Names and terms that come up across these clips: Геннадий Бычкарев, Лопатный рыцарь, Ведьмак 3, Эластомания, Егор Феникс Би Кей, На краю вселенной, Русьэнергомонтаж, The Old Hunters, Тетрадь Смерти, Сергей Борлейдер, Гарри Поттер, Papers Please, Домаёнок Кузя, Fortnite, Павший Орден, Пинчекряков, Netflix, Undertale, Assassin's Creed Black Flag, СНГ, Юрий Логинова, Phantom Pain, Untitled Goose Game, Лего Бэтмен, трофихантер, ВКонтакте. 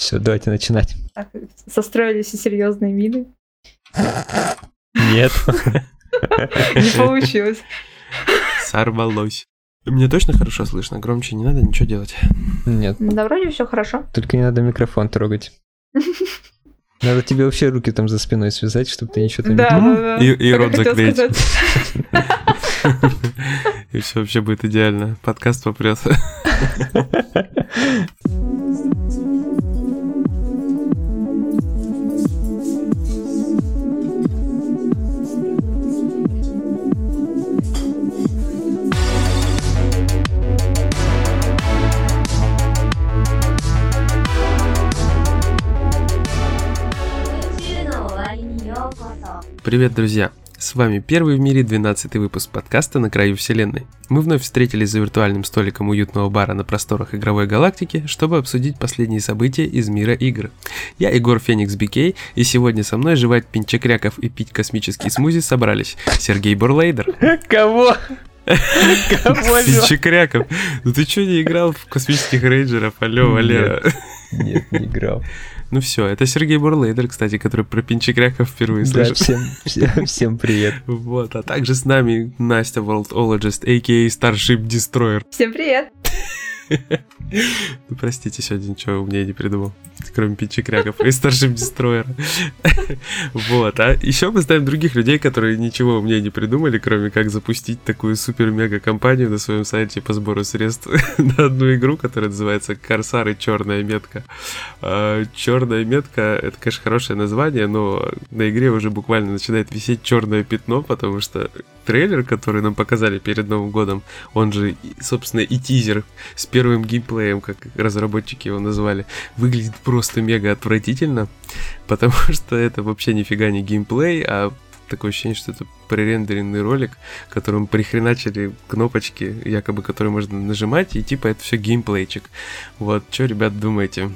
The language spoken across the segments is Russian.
Все, давайте начинать. Так, состроили все серьезные мины? Нет. Не получилось. Сорвалось. Мне точно хорошо слышно? Громче не надо ничего делать? Нет. Да вроде все хорошо. Только не надо микрофон трогать. Надо тебе вообще руки там за спиной связать, чтобы ты ничего там не делал. И рот заклеить. И все вообще будет идеально. Подкаст попрет. Привет, друзья! С вами первый в мире 12-й выпуск подкаста «На краю вселенной». Мы вновь встретились за виртуальным столиком уютного бара на просторах игровой галактики, чтобы обсудить последние события из мира игр. Я Егор Феникс Би Кей, и сегодня со мной жевать пинчекряков и пить космический смузи собрались Сергей Борлейдер. Кого? Пинчекряков? Ну ты что не играл в космических рейнджеров? Алло, Валера. Нет, не играл. Ну все, это Сергей Борлейдер, кстати, который про пинчекряков впервые слышит. Да, всем привет. Вот, а также с нами Настя Worldologist, a.k.a. Starship Destroyer. Всем привет. Простите, сегодня ничего умнее не придумал, кроме пинчекряков и Starship Destroyer. Вот, а еще мы знаем других людей, которые ничего умнее не придумали, кроме как запустить такую супер-мега-компанию на своем сайте по сбору средств на одну игру, которая называется «Корсары черная метка». Черная метка — это, конечно, хорошее название, но на игре уже буквально начинает висеть черное пятно, потому что трейлер, который нам показали перед Новым годом, он же, собственно, и тизер с первым геймплеем, как разработчики его назвали, выглядит просто мега отвратительно, потому что это вообще нифига не геймплей, а такое ощущение, что это пререндеренный ролик, которым прихреначили кнопочки, якобы, которые можно нажимать, и типа это все геймплейчик. Вот, что, ребят, думаете?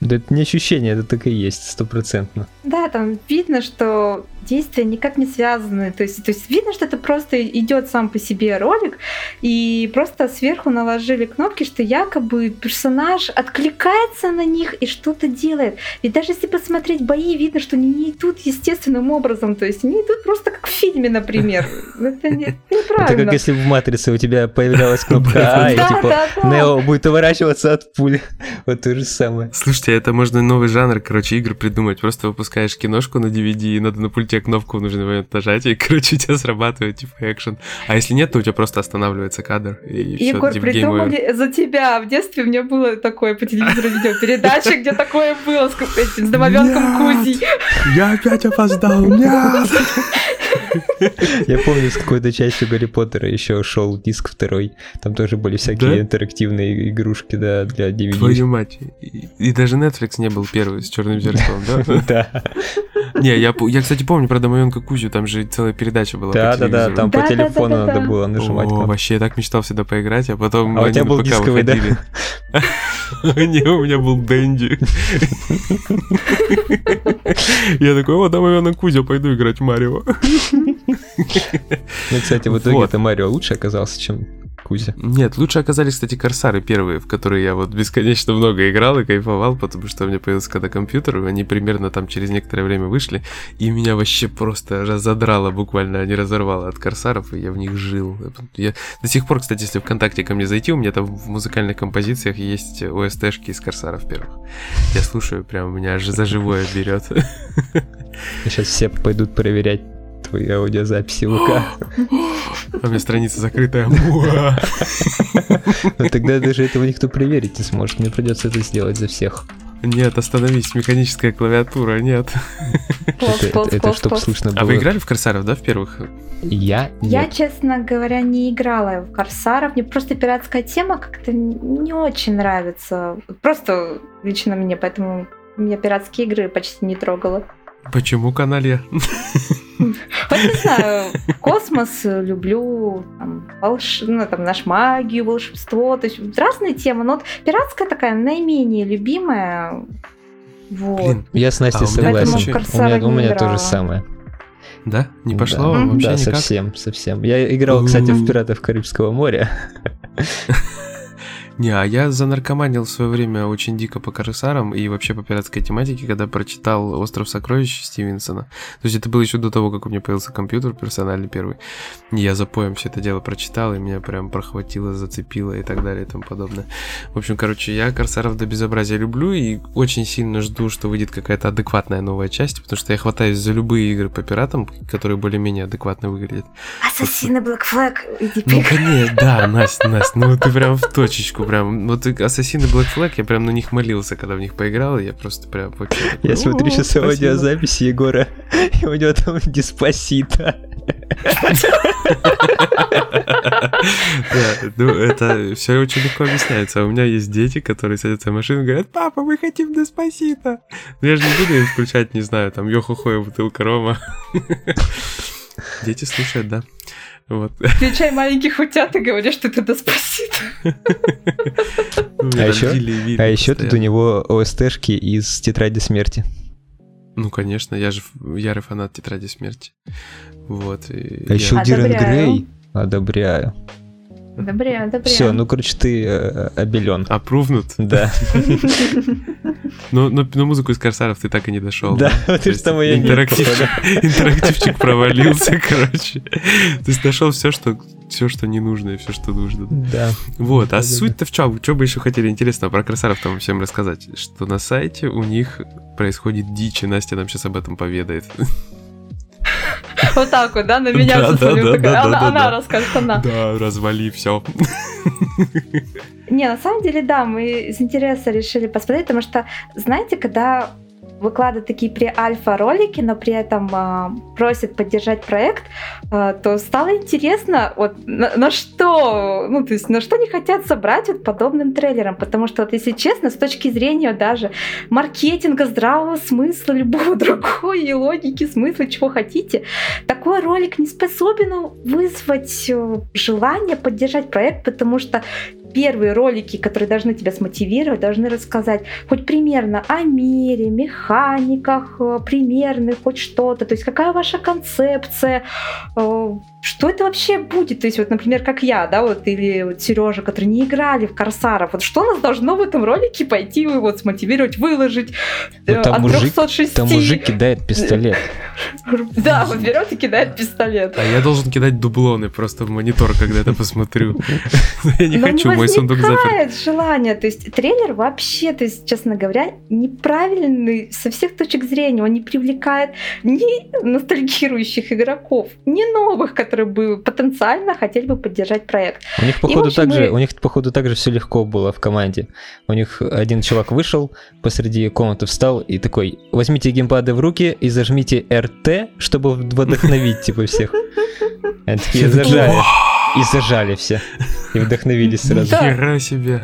Да это не ощущение, это так и есть, 100%. Да, там видно, что действия никак не связаны. То есть видно, что это просто идет сам по себе ролик, и просто сверху наложили кнопки, что якобы персонаж откликается на них и что-то делает. Ведь даже если посмотреть бои, видно, что они не идут естественным образом. То есть они идут просто как в фильме, например. Это неправильно. Это как если в «Матрице» у тебя появлялась кнопка «А», и типа Нео будет уворачиваться от пуль. Вот то же самое. Слушайте, это можно новый жанр, короче, игр придумать. Просто выпускаешь киношку на DVD, и надо на пульте кнопку в нужный момент нажать, и, короче, у тебя срабатывает, типа, экшен. А если нет, то у тебя просто останавливается кадр, и всё. Егор, придумали за тебя. В детстве у меня было такое по телевизору видеопередача, где такое было с Домаёнком Кузей. Я опять опоздал, нет! Я помню, с какой-то частью Гарри Поттера еще шел диск 2. Там тоже были всякие интерактивные игрушки, да, для DVD. Твою мать. И даже Netflix не был первый с «Чёрным зеркалом», да? Да. Не, я, кстати, помню про Домаёнка Кузю, там же целая передача была. Да, там по телефону надо было нажимать. Вообще, я так мечтал всегда поиграть, а потом они на ПК выходили. Не, у меня был Дэнди. Я такой, вот Домаёнок Кузя, пойду играть в Марио. Ну, кстати, в итоге-то Марио лучше оказался, чем Кузя. Нет, лучше оказались, кстати, корсары первые, в которые я вот бесконечно много играл и кайфовал, потому что у меня появился когда компьютер, они примерно там через некоторое время вышли, и меня вообще просто разодрало буквально, они разорвало от корсаров, и я в них жил. Я до сих пор, кстати, если ВКонтакте ко мне зайти, у меня там в музыкальных композициях есть ОСТшки из корсаров первых. Я слушаю, прям меня аж за живое берет. Сейчас все пойдут проверять твои аудиозаписи ВК. А у меня страница закрытая. Но тогда даже этого никто проверить не сможет. Мне придется это сделать за всех. Нет, остановись, механическая клавиатура, нет. Это чтоб слышно было. А вы играли в корсаров, да, в первых? Я, честно говоря, не играла в корсаров. Мне просто пиратская тема как-то не очень нравится. Просто лично мне, поэтому меня пиратские игры почти не трогала. Почему каналья? Хоть не знаю, космос люблю, там, наш магию, волшебство, то есть разные темы, но вот пиратская такая наименее любимая. Вот. Блин, я с Настей согласен. У меня то же самое. Да? Не пошло вообще никак? Да, совсем. Я играл, кстати, в «Пиратов Карибского моря». Не, а я занаркоманил в свое время очень дико по корсарам и вообще по пиратской тематике, когда прочитал «Остров сокровищ» Стивенсона. То есть это было еще до того, как у меня появился компьютер персональный первый. Я за поем все это дело прочитал, и меня прям прохватило, зацепило и так далее и тому подобное. В общем, короче, я корсаров до безобразия люблю и очень сильно жду, что выйдет какая-то адекватная новая часть, потому что я хватаюсь за любые игры по пиратам, которые более-менее адекватно выглядят. Ассасины, Black Flag, иди пик. Ну, конечно, да, Настя, ну ты прям в точечку, прям, вот Ассасины Black Flag, я прям на них молился, когда в них поиграл, и я просто прям вообще... Такой, я смотрю сейчас аудиозапись Егора, и у него там Деспасито. Да, ну это все очень легко объясняется. У меня есть дети, которые садятся в машину и говорят: папа, мы хотим Деспасито. Но я же не буду им включать, не знаю, там йо-хо-хо и бутылка рома. Дети слушают, да. Вот. Включай маленьких утят и говоришь, что ты Деспасито. А еще тут у него ОСТшки из Тетради Смерти. Ну, конечно, я же ярый фанат Тетради Смерти. Вот. А еще Диран Грей. Одобряю. Одобряю. Все, ну, короче, ты обелен. Опрувнут? Да. Но музыку из «Корсаров» ты так и не дошел. Да, вот и что мы... Интерактивчик провалился, короче. То есть нашел все, что не нужно и все, что нужно. Да. Вот, а суть-то в чем? Что бы еще хотели интересно про «Корсаров» там всем рассказать? Что на сайте у них происходит дичь, и Настя нам сейчас об этом поведает. Вот так вот, да, на меня зацепил. Она расскажет, она. Да, развали все. Не, на самом деле, да, мы из интереса решили посмотреть, потому что, знаете, когда выкладывают такие pre-альфа ролики, но при этом просят поддержать проект, то стало интересно, вот на что, ну, то есть на что не хотят собрать вот подобным трейлером, потому что, вот, если честно, с точки зрения даже маркетинга, здравого смысла, любого другого и логики, смысла, чего хотите, такой ролик не способен вызвать желание поддержать проект, потому что первые ролики, которые должны тебя смотивировать, должны рассказать хоть примерно о мире, механиках, примерных, хоть что-то. То есть какая ваша концепция, что это вообще будет? То есть вот, например, как я, да, вот, или вот Сережа, которые не играли в «Корсаров», вот что нас должно в этом ролике пойти вот смотивировать, выложить вот там от мужик, 360? Там мужик кидает пистолет. Да, вот берет и кидает пистолет. А я должен кидать дублоны просто в монитор, когда это посмотрю. Я не хочу. Возникает желание, то есть трейлер вообще, то есть, честно говоря, неправильный со всех точек зрения, он не привлекает ни ностальгирующих игроков, ни новых, которые бы потенциально хотели бы поддержать проект. У них, походу, также все легко было в команде. У них один чувак вышел, посреди комнаты встал и такой: возьмите геймпады в руки и зажмите РТ, чтобы вдохновить типа всех. Они такие зажали. И зажали все. И вдохновились сразу. Да. Хера себе.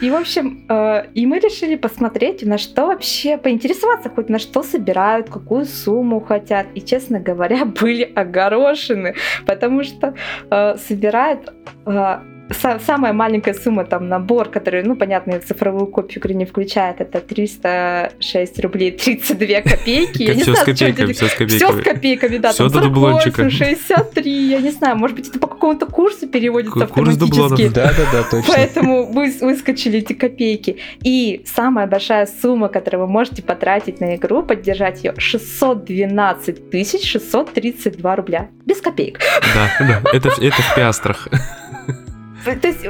И, в общем, и мы решили посмотреть, на что вообще, поинтересоваться хоть, на что собирают, какую сумму хотят. И, честно говоря, были огорошены, потому что собирают... Самая маленькая сумма, там, набор, который, ну, понятно, цифровую копию игры не включает, это 306 рублей 32 копейки. Все с копейками, все с копейками. Все с копейками, да, там 48, 63, я не знаю, может быть, это по какому-то курсу переводится автоматически. Да, точно. Поэтому выскочили эти копейки. И самая большая сумма, которую вы можете потратить на игру, поддержать ее, 612 632 рубля. Без копеек. Да, это в пиастрах. То есть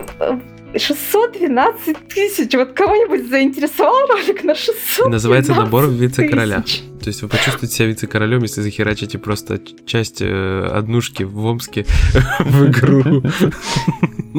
612 000. Вот кого-нибудь заинтересовал ролик на 600? Называется набор вице-короля. То есть вы почувствуете себя вице-королем, если захерачите просто часть однушки в Омске в игру.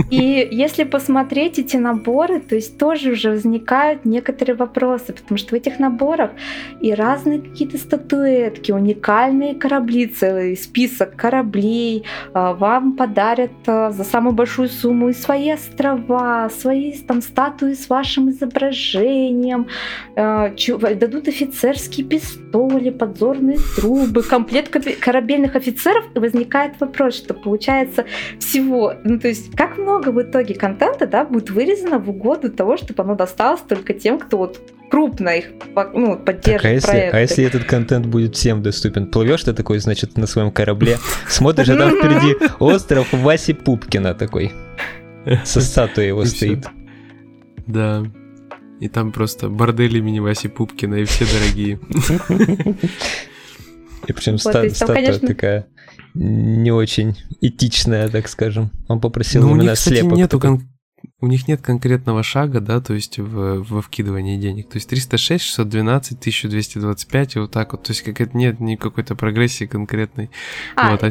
И если посмотреть эти наборы, то есть тоже уже возникают некоторые вопросы, потому что в этих наборах и разные какие-то статуэтки, уникальные корабли, целый список кораблей, вам подарят за самую большую сумму и свои острова, свои там статуи с вашим изображением, дадут офицерский пистолет, подзорные трубы, комплект корабельных офицеров. И возникает вопрос, что получается всего, ну, то есть как много в итоге контента, да, будет вырезано в угоду того, чтобы оно досталось только тем, кто вот крупно их, ну, поддерживает. А если этот контент будет всем доступен? Плывешь ты такой, значит, на своем корабле, смотришь, а там впереди остров Васи Пупкина такой. Со статуей его стоит. Да. И там просто бордели имени Васи Пупкина, и все дорогие. И причем статуя такая не очень этичная, так скажем. Он попросил именно слепок. У них нет конкретного шага, да, то есть во вкидывании денег. То есть 306, 612, 1225 и вот так вот. То есть как это нет ни какой-то прогрессии конкретной. Вот.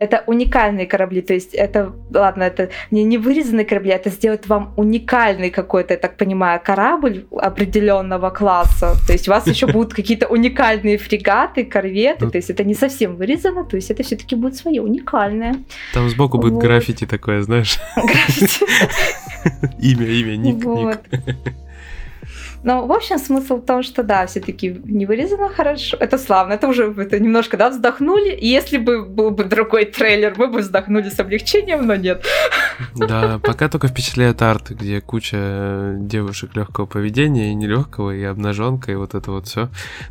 Это уникальные корабли, то есть это, ладно, это не вырезанные корабли, это сделать вам уникальный какой-то, я так понимаю, корабль определенного класса. То есть у вас еще будут какие-то уникальные фрегаты, корветы, то есть это не совсем вырезано, то есть это все-таки будет свое уникальное. Там сбоку будет граффити такое, знаешь? Граффити. Имя, ник. Но, в общем, смысл в том, что, да, все-таки не вырезано хорошо. Это славно, это уже немножко, да, вздохнули. И если бы был бы другой трейлер, мы бы вздохнули с облегчением, но нет. Да, пока только впечатляют арты, где куча девушек легкого поведения и нелегкого, и обнаженка, и вот это вот все.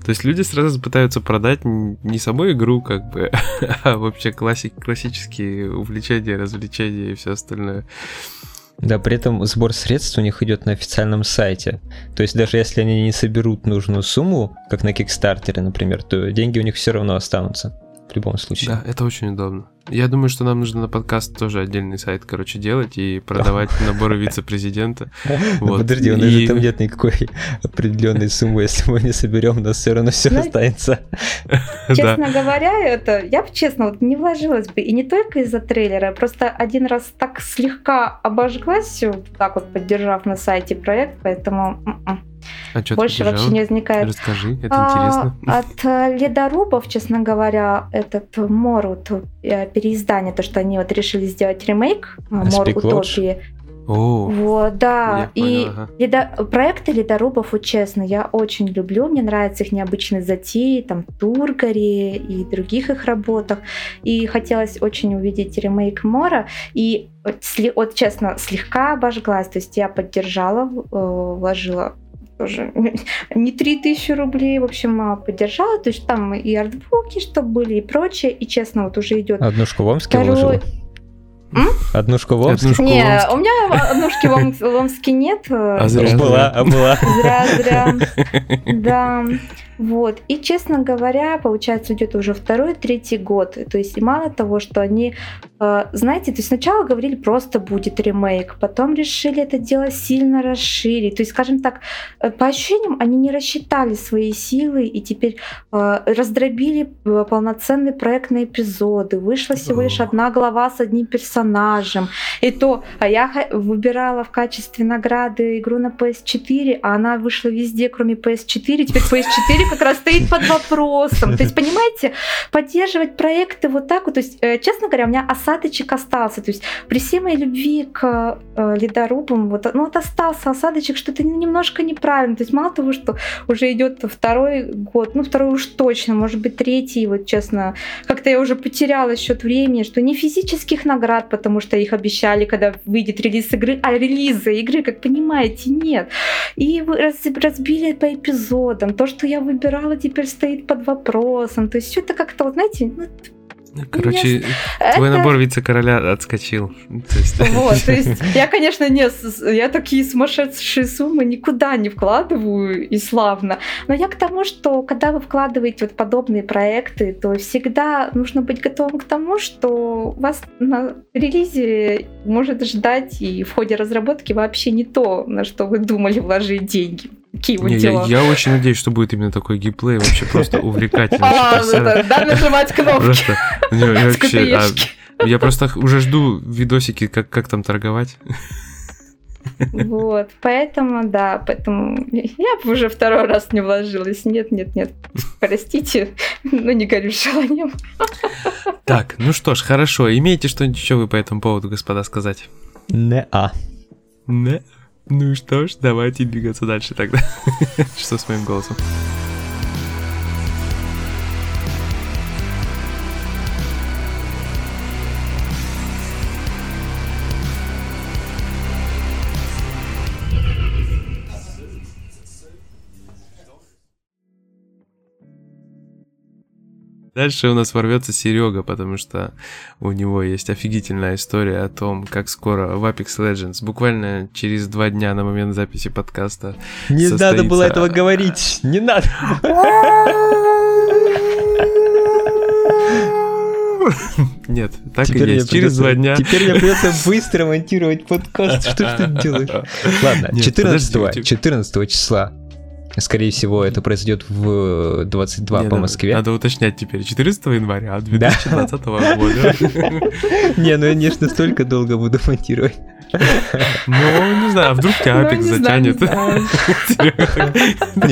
То есть люди сразу пытаются продать не саму игру, как бы, а вообще классические увлечения, развлечения и все остальное. Да, при этом сбор средств у них идет на официальном сайте. То есть даже если они не соберут нужную сумму, как на Кикстартере, например, то деньги у них все равно останутся в любом случае. Да, это очень удобно. Я думаю, что нам нужно на подкаст тоже отдельный сайт, короче, делать и продавать наборы вице-президента. Подожди, у нас же там нет никакой определенной суммы, если мы не соберем, у нас все равно все останется. Честно говоря, это я бы, честно, не вложилась бы, и не только из-за трейлера, просто один раз так слегка обожглась, так вот поддержав на сайте проект, поэтому... А больше вообще не возникает. Расскажи, это интересно. От ледорубов, честно говоря, этот Морут, переиздание, то, что они вот решили сделать ремейк Мор Утопии. Вот, да, и проекты ледорубов, вот честно, я очень люблю, мне нравятся их необычные затеи, там, Тургари и других их работах, и хотелось очень увидеть ремейк Мора, и вот честно, слегка обожглась, то есть я поддержала, вложила тоже не 3000 рублей, в общем, поддержала, то есть там и артбуки, что были, и прочее, и честно, вот уже идет... Однушку в Омске вложила? Однушку в Омске? Не, у меня однушки в Омске нет. А зря. Была. Зря. Да. Вот. И, честно говоря, получается, идет уже второй, третий год. То есть, и мало того, что они, знаете, то есть сначала говорили, просто будет ремейк, потом решили это дело сильно расширить. То есть, скажем так, по ощущениям, они не рассчитали свои силы и теперь раздробили полноценный проект на эпизоды. Вышла всего лишь одна глава с одним персонажем. И то, а я выбирала в качестве награды игру на PS4, а она вышла везде, кроме PS4. Теперь PS4 как раз стоит под вопросом. То есть, понимаете, поддерживать проекты вот так вот, то есть, честно говоря, у меня осадочек остался, то есть, при всей моей любви к ледорубам, вот, ну, вот остался осадочек, что это немножко неправильно, то есть, мало того, что уже идет второй год, ну, второй уж точно, может быть, третий, вот, честно, как-то я уже потеряла счет времени, что не физических наград, потому что их обещали, когда выйдет релиз игры, а релиза игры, как понимаете, нет. И разбили по эпизодам, то, что я выбирала, теперь стоит под вопросом. То есть все это как-то, вот, знаете... Короче, твой набор вице-короля отскочил. Вот, то есть я, конечно, я такие сумасшедшие суммы никуда не вкладываю, и славно. Но я к тому, что когда вы вкладываете вот подобные проекты, то всегда нужно быть готовым к тому, что вас на релизе может ждать, и в ходе разработки вообще не то, на что вы думали вложить деньги. Я очень надеюсь, что будет именно такой геймплей, вообще просто увлекательный. Да, нажимать кнопки. Я просто уже жду видосики, как там торговать. Вот, поэтому я бы уже второй раз не вложилась. Нет, простите, но не горю желанием. Так, ну что ж, хорошо. Имеете что-нибудь еще вы по этому поводу, господа, сказать? Не-а. Ну что ж, давайте двигаться дальше тогда. Что с моим голосом? Дальше у нас ворвется Серега, потому что у него есть офигительная история о том, как скоро в Apex Legends, буквально через 2 дня на момент записи подкаста, не состоится... надо было этого говорить, не надо. Нет, так теперь и есть. Через 2 дня. Теперь мне придется быстро монтировать подкаст. Что ж ты делаешь? Ладно, 14 числа. Скорее всего, это произойдет в 22 по Москве. Надо уточнять теперь. 14 января 2020 года. Не, ну я не настолько долго буду монтировать. Ну, не знаю, вдруг тебя Апекс затянет. Не,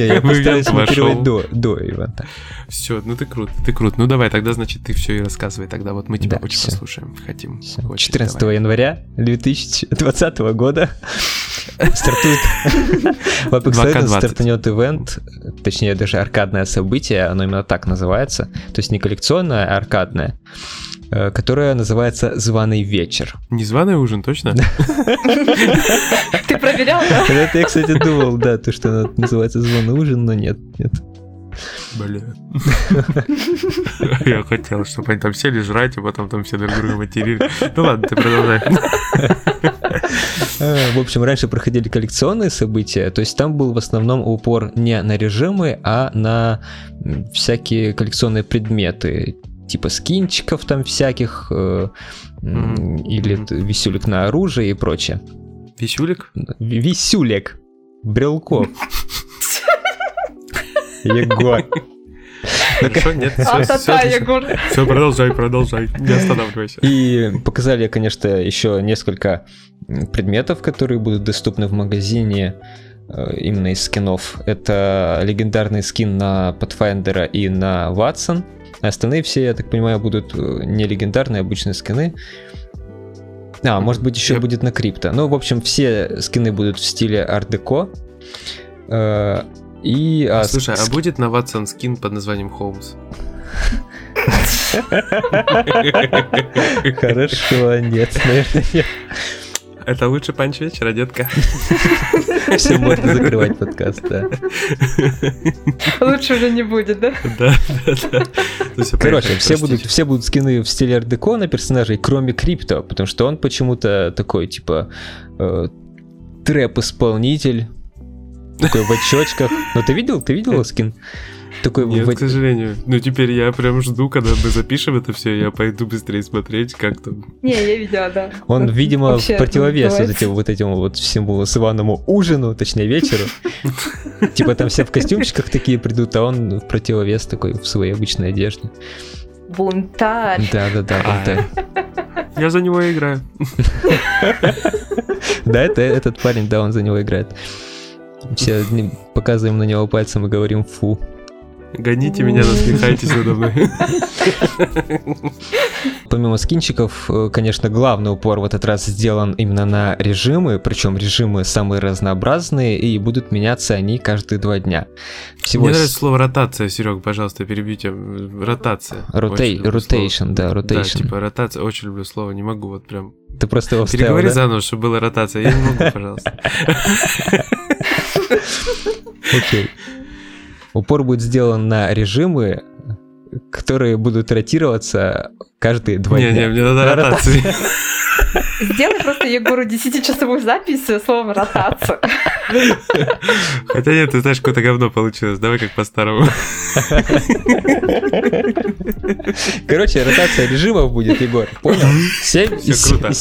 я постараюсь монтировать до ивента. Все, ну ты крут, ты крут. Ну давай, тогда, значит, ты все и рассказывай. Тогда вот мы тебя очень послушаем. Хотим. 14 января 2020 года стартует в Apex Legends, стартанет ивент, точнее даже аркадное событие, оно именно так называется, то есть не коллекционное, а аркадное, которое называется «Званый вечер». Не «Званый ужин», точно? Ты проверял, да? Это я, кстати, думал, да, то, что оно называется «Званый ужин», но нет, нет. Блин. Я хотел, чтобы они там сели жрать, и потом там все друг друга материли. Ну ладно, ты продолжай. В общем, раньше проходили коллекционные события, то есть там был в основном упор не на режимы, а на всякие коллекционные предметы, типа скинчиков там всяких, или висюлек на оружие и прочее. Висюлек? Висюлек. Брелков. Егор. Хорошо, нет, все, продолжай, не останавливайся. И показали, конечно, еще несколько предметов, которые будут доступны в магазине именно из скинов. Это легендарный скин на Pathfinder и на Watson. А остальные все, я так понимаю, будут не легендарные, обычные скины. А, может быть, еще будет на Крипто. Ну, в общем, все скины будут в стиле арт-деко. И, слушай, а будет на Ватсон скин под названием Холмс? Хорошо, нет, наверное, нет. Это лучше панч вечера, детка. Все, можно закрывать подкаст, да. Лучше уже не будет, да? Да. Короче, все будут скины в стиле арт-деко на персонажей, кроме Крипто, потому что он почему-то такой, типа, трэп-исполнитель. Такой в очочках. Ну ты видел скин? Такой. Нет, к сожалению. Ну теперь я прям жду, когда мы запишем это все, я пойду быстрее смотреть, как там. Не, я видела, да. Он, видимо, вообще, в противовес вот этим всему званому ужину, точнее вечеру. Типа там все в костюмчиках такие придут, а он в противовес такой в своей обычной одежде. Бунтарь. Да, бунтарь. Я за него играю. Да, это этот парень, да, он за него играет. Все показываем на него пальцем и говорим «фу». Гоните меня, насмехайтесь надо мной. Помимо скинчиков, конечно, главный упор в этот раз сделан именно на режимы, причем режимы самые разнообразные, и будут меняться они каждые 2 дня. Мне нравится слово «ротация», Серег, пожалуйста, перебьете. Ротация. Ротейшн, да, ротейшн. Да, типа ротация, очень люблю слово, не могу вот прям... Ты просто его вставил, да? Переговори заново, чтобы была ротация, я не могу, пожалуйста. Окей. Упор будет сделан на режимы, которые будут ротироваться каждые 2 дня. Не, мне надо ротации. Сделай просто Егору 10-часовую запись словом «ротация». Хотя нет, ты знаешь, какое-то говно получилось. Давай как по-старому. Короче, ротация режимов будет, Егор. Понял? 7 из 7.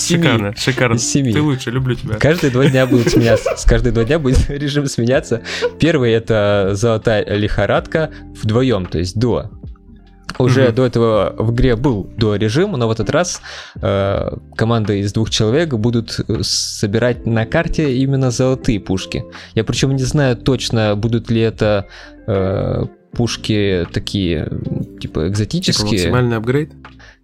Шикарно. Ты лучше, люблю тебя. Каждые 2 дня будут сменяться. Каждые 2 дня будет режим сменяться. Первый — это «Золотая лихорадка» вдвоем, то есть дуо. Уже до этого в игре был дуо-режим, но в этот раз команда из 2 человек будут собирать на карте именно золотые пушки. Я причем не знаю точно, будут ли это пушки такие, типа, экзотические. Типа максимальный апгрейд?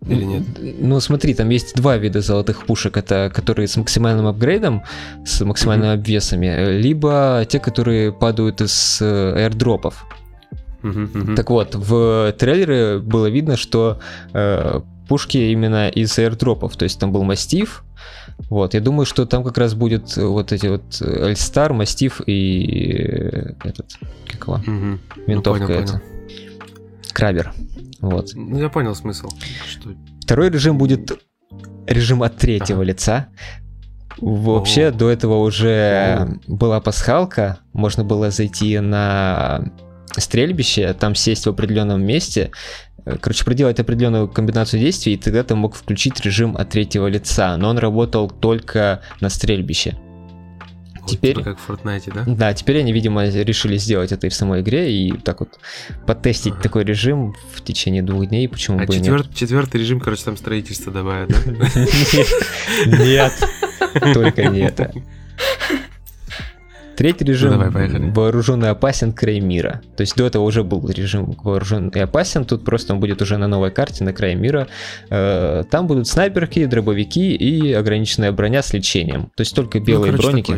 Или нет? Ну смотри, там есть 2 вида золотых пушек. Это которые с максимальным апгрейдом, с максимальными обвесами, либо те, которые падают из аирдропов. Так вот, в трейлере было видно, что пушки именно из аирдропов, то есть там был Мастиф, вот, я думаю, что там как раз будет вот эти вот Эльстар, Мастиф и этот, как его, винтовка эта. скрабер. Вот. Я понял смысл. Что... Второй режим будет режим от третьего лица. Вообще, до этого уже была пасхалка. Можно было зайти на стрельбище, там сесть в определенном месте, короче, проделать определенную комбинацию действий, и тогда ты мог включить режим от третьего лица, но он работал только на стрельбище. Теперь, типа как в Fortnite, да? Да, теперь они, видимо, решили сделать это и в самой игре, и так вот потестить такой режим в течение 2 дней, почему бы и нет. А четвертый режим, короче, там строительство добавят, да? Нет, только не это. Третий режим вооружен и опасен край мира. То есть до этого уже был режим вооружен и опасен, тут просто он будет уже на новой карте, на крае мира. Там будут снайперки, дробовики и ограниченная броня с лечением. То есть только белые броники.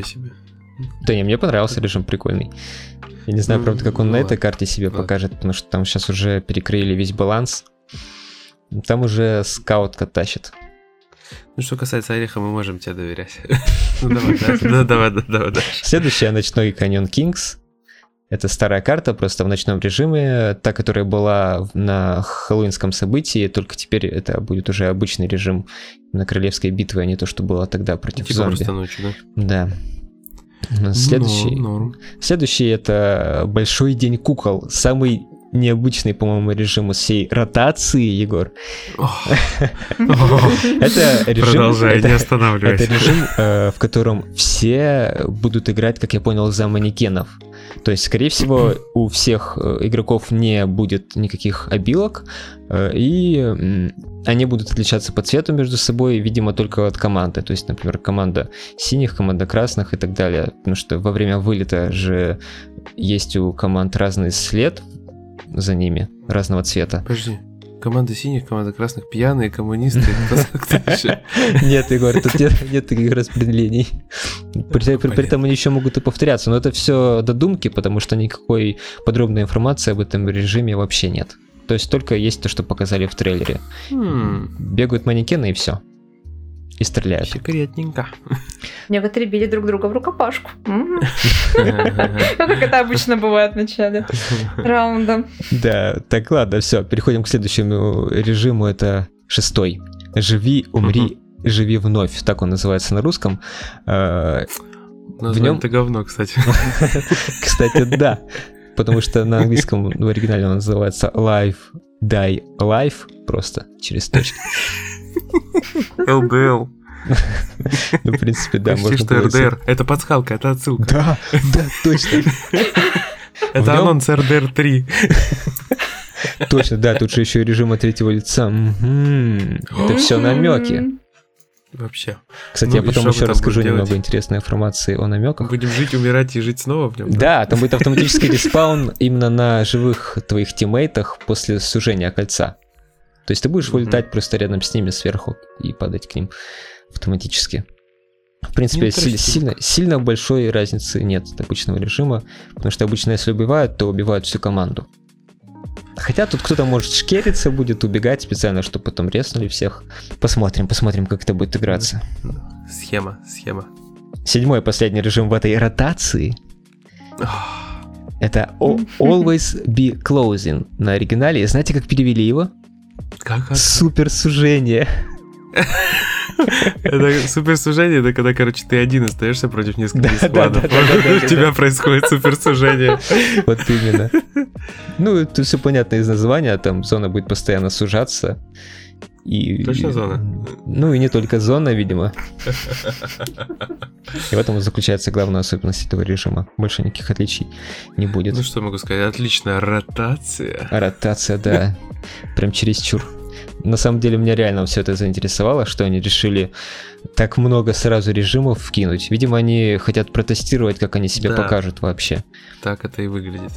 Да не, мне понравился режим, прикольный. Я не знаю, правда, как он на этой карте себе покажет, потому что там сейчас уже перекрыли весь баланс. Там уже скаутка тащит. Ну, что касается ореха, мы можем тебе доверять. Ну, давай. Следующая — ночной каньон Кингс. Это старая карта, просто в ночном режиме. Та, которая была на хэллоуинском событии, только теперь это будет уже обычный режим на королевской битве, а не то, что было тогда против зомби. Типа просто ночью, да? Да. Следующий — это большой день кукол. Самый необычный, по-моему, режим из всей ротации, Егор. Это режим... Продолжай, не останавливайся. Это режим, в котором все будут играть, как я понял, за манекенов. То есть, скорее всего, у всех игроков не будет никаких обилок, и они будут отличаться по цвету между собой, видимо, только от команды. То есть, например, команда синих, команда красных и так далее. Потому что во время вылета же есть у команд разный след за ними, разного цвета. Подожди, команда синих, команда красных, пьяные, коммунисты, кто еще? Нет, Егор, тут нет таких распределений. При этом они еще могут и повторяться, но это все додумки, потому что никакой подробной информации об этом режиме вообще нет. То есть только есть то, что показали в трейлере. Бегают манекены и все. И стреляют. Секретненько. Мне вытребили друг друга в рукопашку. Как это обычно бывает в начале раунда. Да, так, ладно, все, переходим к следующему режиму, это 6. Живи, умри, живи вновь. Так он называется на русском. Название-то говно, кстати. Кстати, да. Потому что на английском в оригинале он называется Life, Die, Life, просто через точки. ЛДЛ. Ну, в принципе, да, можно. Почти что РДР. Это пасхалка, это отсылка. Да, да, точно. Это анонс РДР 3. Точно, да, тут же еще и режим от третьего лица. Это все намеки. Вообще. Кстати, я потом еще расскажу немного интересной информации о намеках. Будем жить, умирать и жить снова в нем. Да, там будет автоматический респаун именно на живых твоих тиммейтах после сужения кольца. То есть ты будешь вылетать просто рядом с ними сверху и падать к ним автоматически. В принципе, сильно большой разницы нет от обычного режима, потому что обычно, если убивают, то убивают всю команду. Хотя тут кто-то может шкериться, будет убегать специально, чтобы потом резнули всех. Посмотрим, как это будет играться. Схема. 7-й и последний режим в этой ротации. Это Always Be Closing на оригинале. Знаете, как перевели его? Как? Супер сужение. Супер сужение — это когда, короче, ты один остаешься против нескольких складов. У тебя происходит супер сужение. Вот именно. Ну, это все понятно из названия, там зона будет постоянно сужаться. Точно зона? Ну и не только зона, видимо. И в этом заключается главная особенность этого режима. Больше никаких отличий не будет. Ну что могу сказать, отличная ротация. Ротация, да. Прям чересчур. На самом деле меня реально все это заинтересовало, что они решили так много сразу режимов вкинуть. Видимо, они хотят протестировать, как они себя покажут вообще. Так это и выглядит.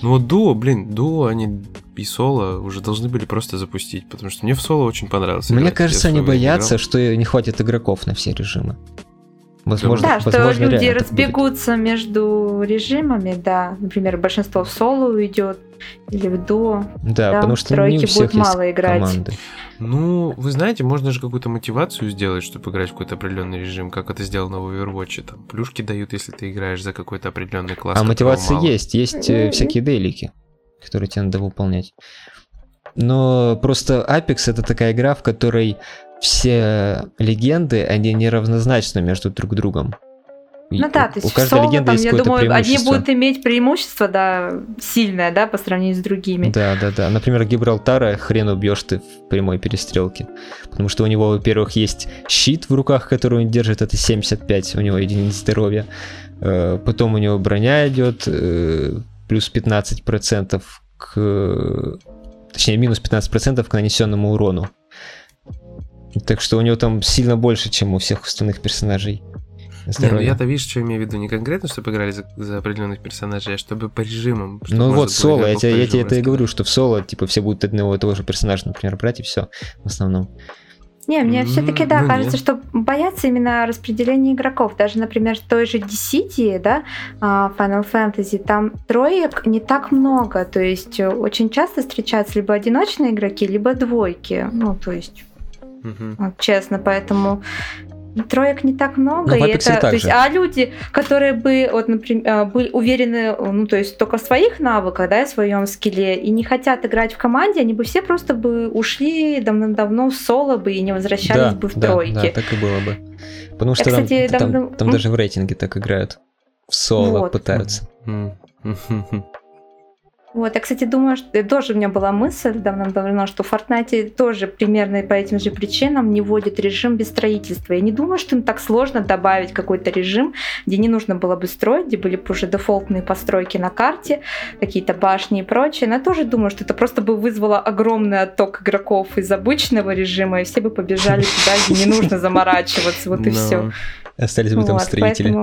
Ну вот дуо они и соло уже должны были просто запустить, потому что мне в соло очень понравилось. Мне кажется, они боятся, что не хватит игроков на все режимы. Возможно, что люди разбегутся между режимами, да. Например, большинство в соло уйдет или в дуо. Да, потому что тройки будут мало играть. Команды. Ну, вы знаете, можно же какую-то мотивацию сделать, чтобы играть в какой-то определенный режим, как это сделано в Overwatch. Там плюшки дают, если ты играешь за какой-то определенный класс. А мотивация есть всякие дейлики. которые тебе надо выполнять. Но просто Apex — это такая игра, в которой все легенды, они неравнозначны между друг другом. Ну да, то есть в соло там, я думаю, одни будут иметь преимущество, да, сильное, да, по сравнению с другими. Да. Например, Гибралтара хрен убьешь ты в прямой перестрелке. Потому что у него, во-первых, есть щит в руках, который он держит, это 75, у него единиц здоровья. Потом у него броня идет, плюс 15% к... Точнее, минус 15% к нанесенному урону. Так что у него там сильно больше, чем у всех остальных персонажей. Не, ну я-то, видишь, что имею в виду, не конкретно, чтобы играли за определенных персонажей, а чтобы по режимам. Чтобы ну вот соло, я тебе это и говорю, что в соло типа все будут одного и того же персонажа, например, брать и все в основном. Не, мне все-таки, да, ну, кажется, что боятся именно распределения игроков. Даже, например, в той же Dissidia, да, Final Fantasy, там троек не так много, то есть очень часто встречаются либо одиночные игроки, либо двойки, ну, то есть, вот, честно, поэтому... Троек не так много, ну, и это, то есть, а люди, которые бы, вот, например, были уверены, ну, то есть, только в своих навыках, да, и в своем скилле, и не хотят играть в команде, они бы все просто бы ушли давно-давно в соло бы и не возвращались бы в тройки. Да, так и было бы. Потому что там даже в рейтинге так играют. В соло вот. Пытаются. Вот, я, кстати, думаю, что тоже у меня была мысль давно, что в Fortnite тоже примерно по этим же причинам не вводит режим без строительства. Я не думаю, что им так сложно добавить какой-то режим, где не нужно было бы строить, где были бы уже дефолтные постройки на карте, какие-то башни и прочее. Но я тоже думаю, что это просто бы вызвало огромный отток игроков из обычного режима, и все бы побежали туда, где не нужно заморачиваться, вот и все. Остались бы там строители.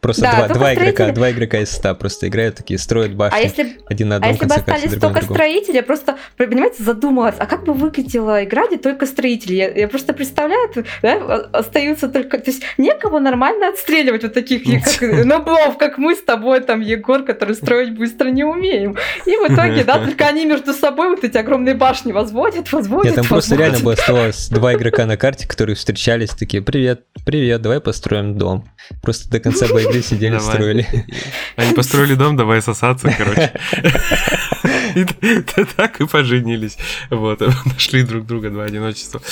Просто да, два игрока из 100 просто играют, такие строят башни. А если бы остались только строители, я просто, понимаете, задумалась, а как бы выглядела игра, где только строители? Я просто представляю, да, остаются только... То есть некому нормально отстреливать вот таких ноблов, как мы с тобой, там, Егор, которые строить быстро не умеем. И в итоге, да, только они между собой вот эти огромные башни возводят. Там просто реально бы осталось два игрока на карте, которые встречались, такие, привет, давай построим дом. Просто до конца боя сидели, давай. Строили. Они построили дом, давай сосаться, короче. И так и поженились. Вот, нашли друг друга, два одиночества.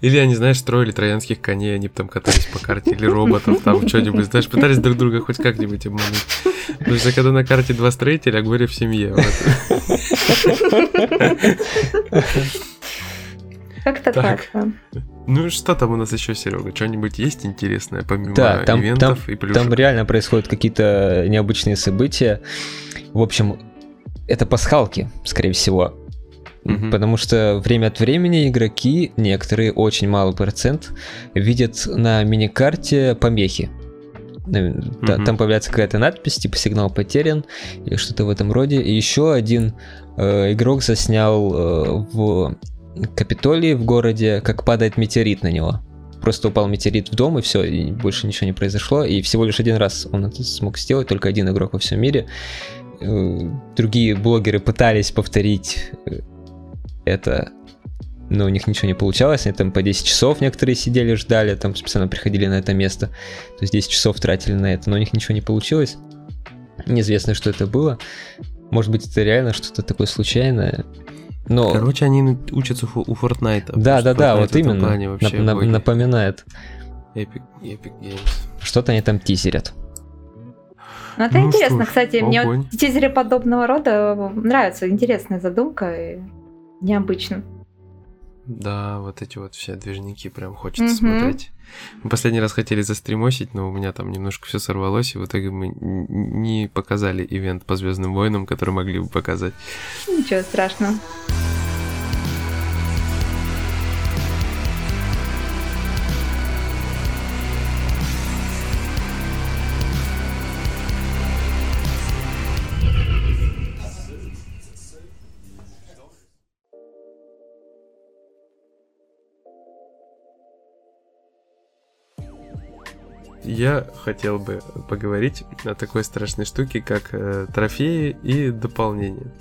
Или они, знаешь, строили троянских коней, они там катались по карте, или роботов там, что-нибудь, знаешь, пытались друг друга хоть как-нибудь обмануть. Потому что когда на карте два строителя, а горе в семье. Как-то так. Ну и что там у нас еще, Серега? Что-нибудь есть интересное, помимо ивентов и плюшек? Там реально происходят какие-то необычные события. В общем, это пасхалки, скорее всего. Потому что время от времени игроки, некоторые, очень малый процент, видят на миникарте помехи. Там появляется какая-то надпись, типа сигнал потерян, или что-то в этом роде. И еще один игрок заснял в... Капитолии в городе, как падает метеорит на него. Просто упал метеорит в дом, и все, и больше ничего не произошло. И всего лишь один раз он это смог сделать, только один игрок во всем мире. Другие блогеры пытались повторить это, но у них ничего не получалось. Они там по 10 часов некоторые сидели, ждали, там специально приходили на это место. То есть 10 часов тратили на это, но у них ничего не получилось. Неизвестно, что это было. Может быть, это реально что-то такое случайное. Но... Короче, они учатся у Fortnite. Да, Fortnite вот именно. Напоминает. Epic Games. Что-то они там тизерят. Ну, это интересно, кстати. Огонь. Мне вот тизеры подобного рода нравятся. Интересная задумка и необычно. Да, вот эти вот все движники прям хочется смотреть. Мы последний раз хотели застримосить, но у меня там немножко все сорвалось, и в итоге мы не показали ивент по Звездным войнам, который могли бы показать. Ничего страшного. Я хотел бы поговорить о такой страшной штуке, как трофеи и дополнения.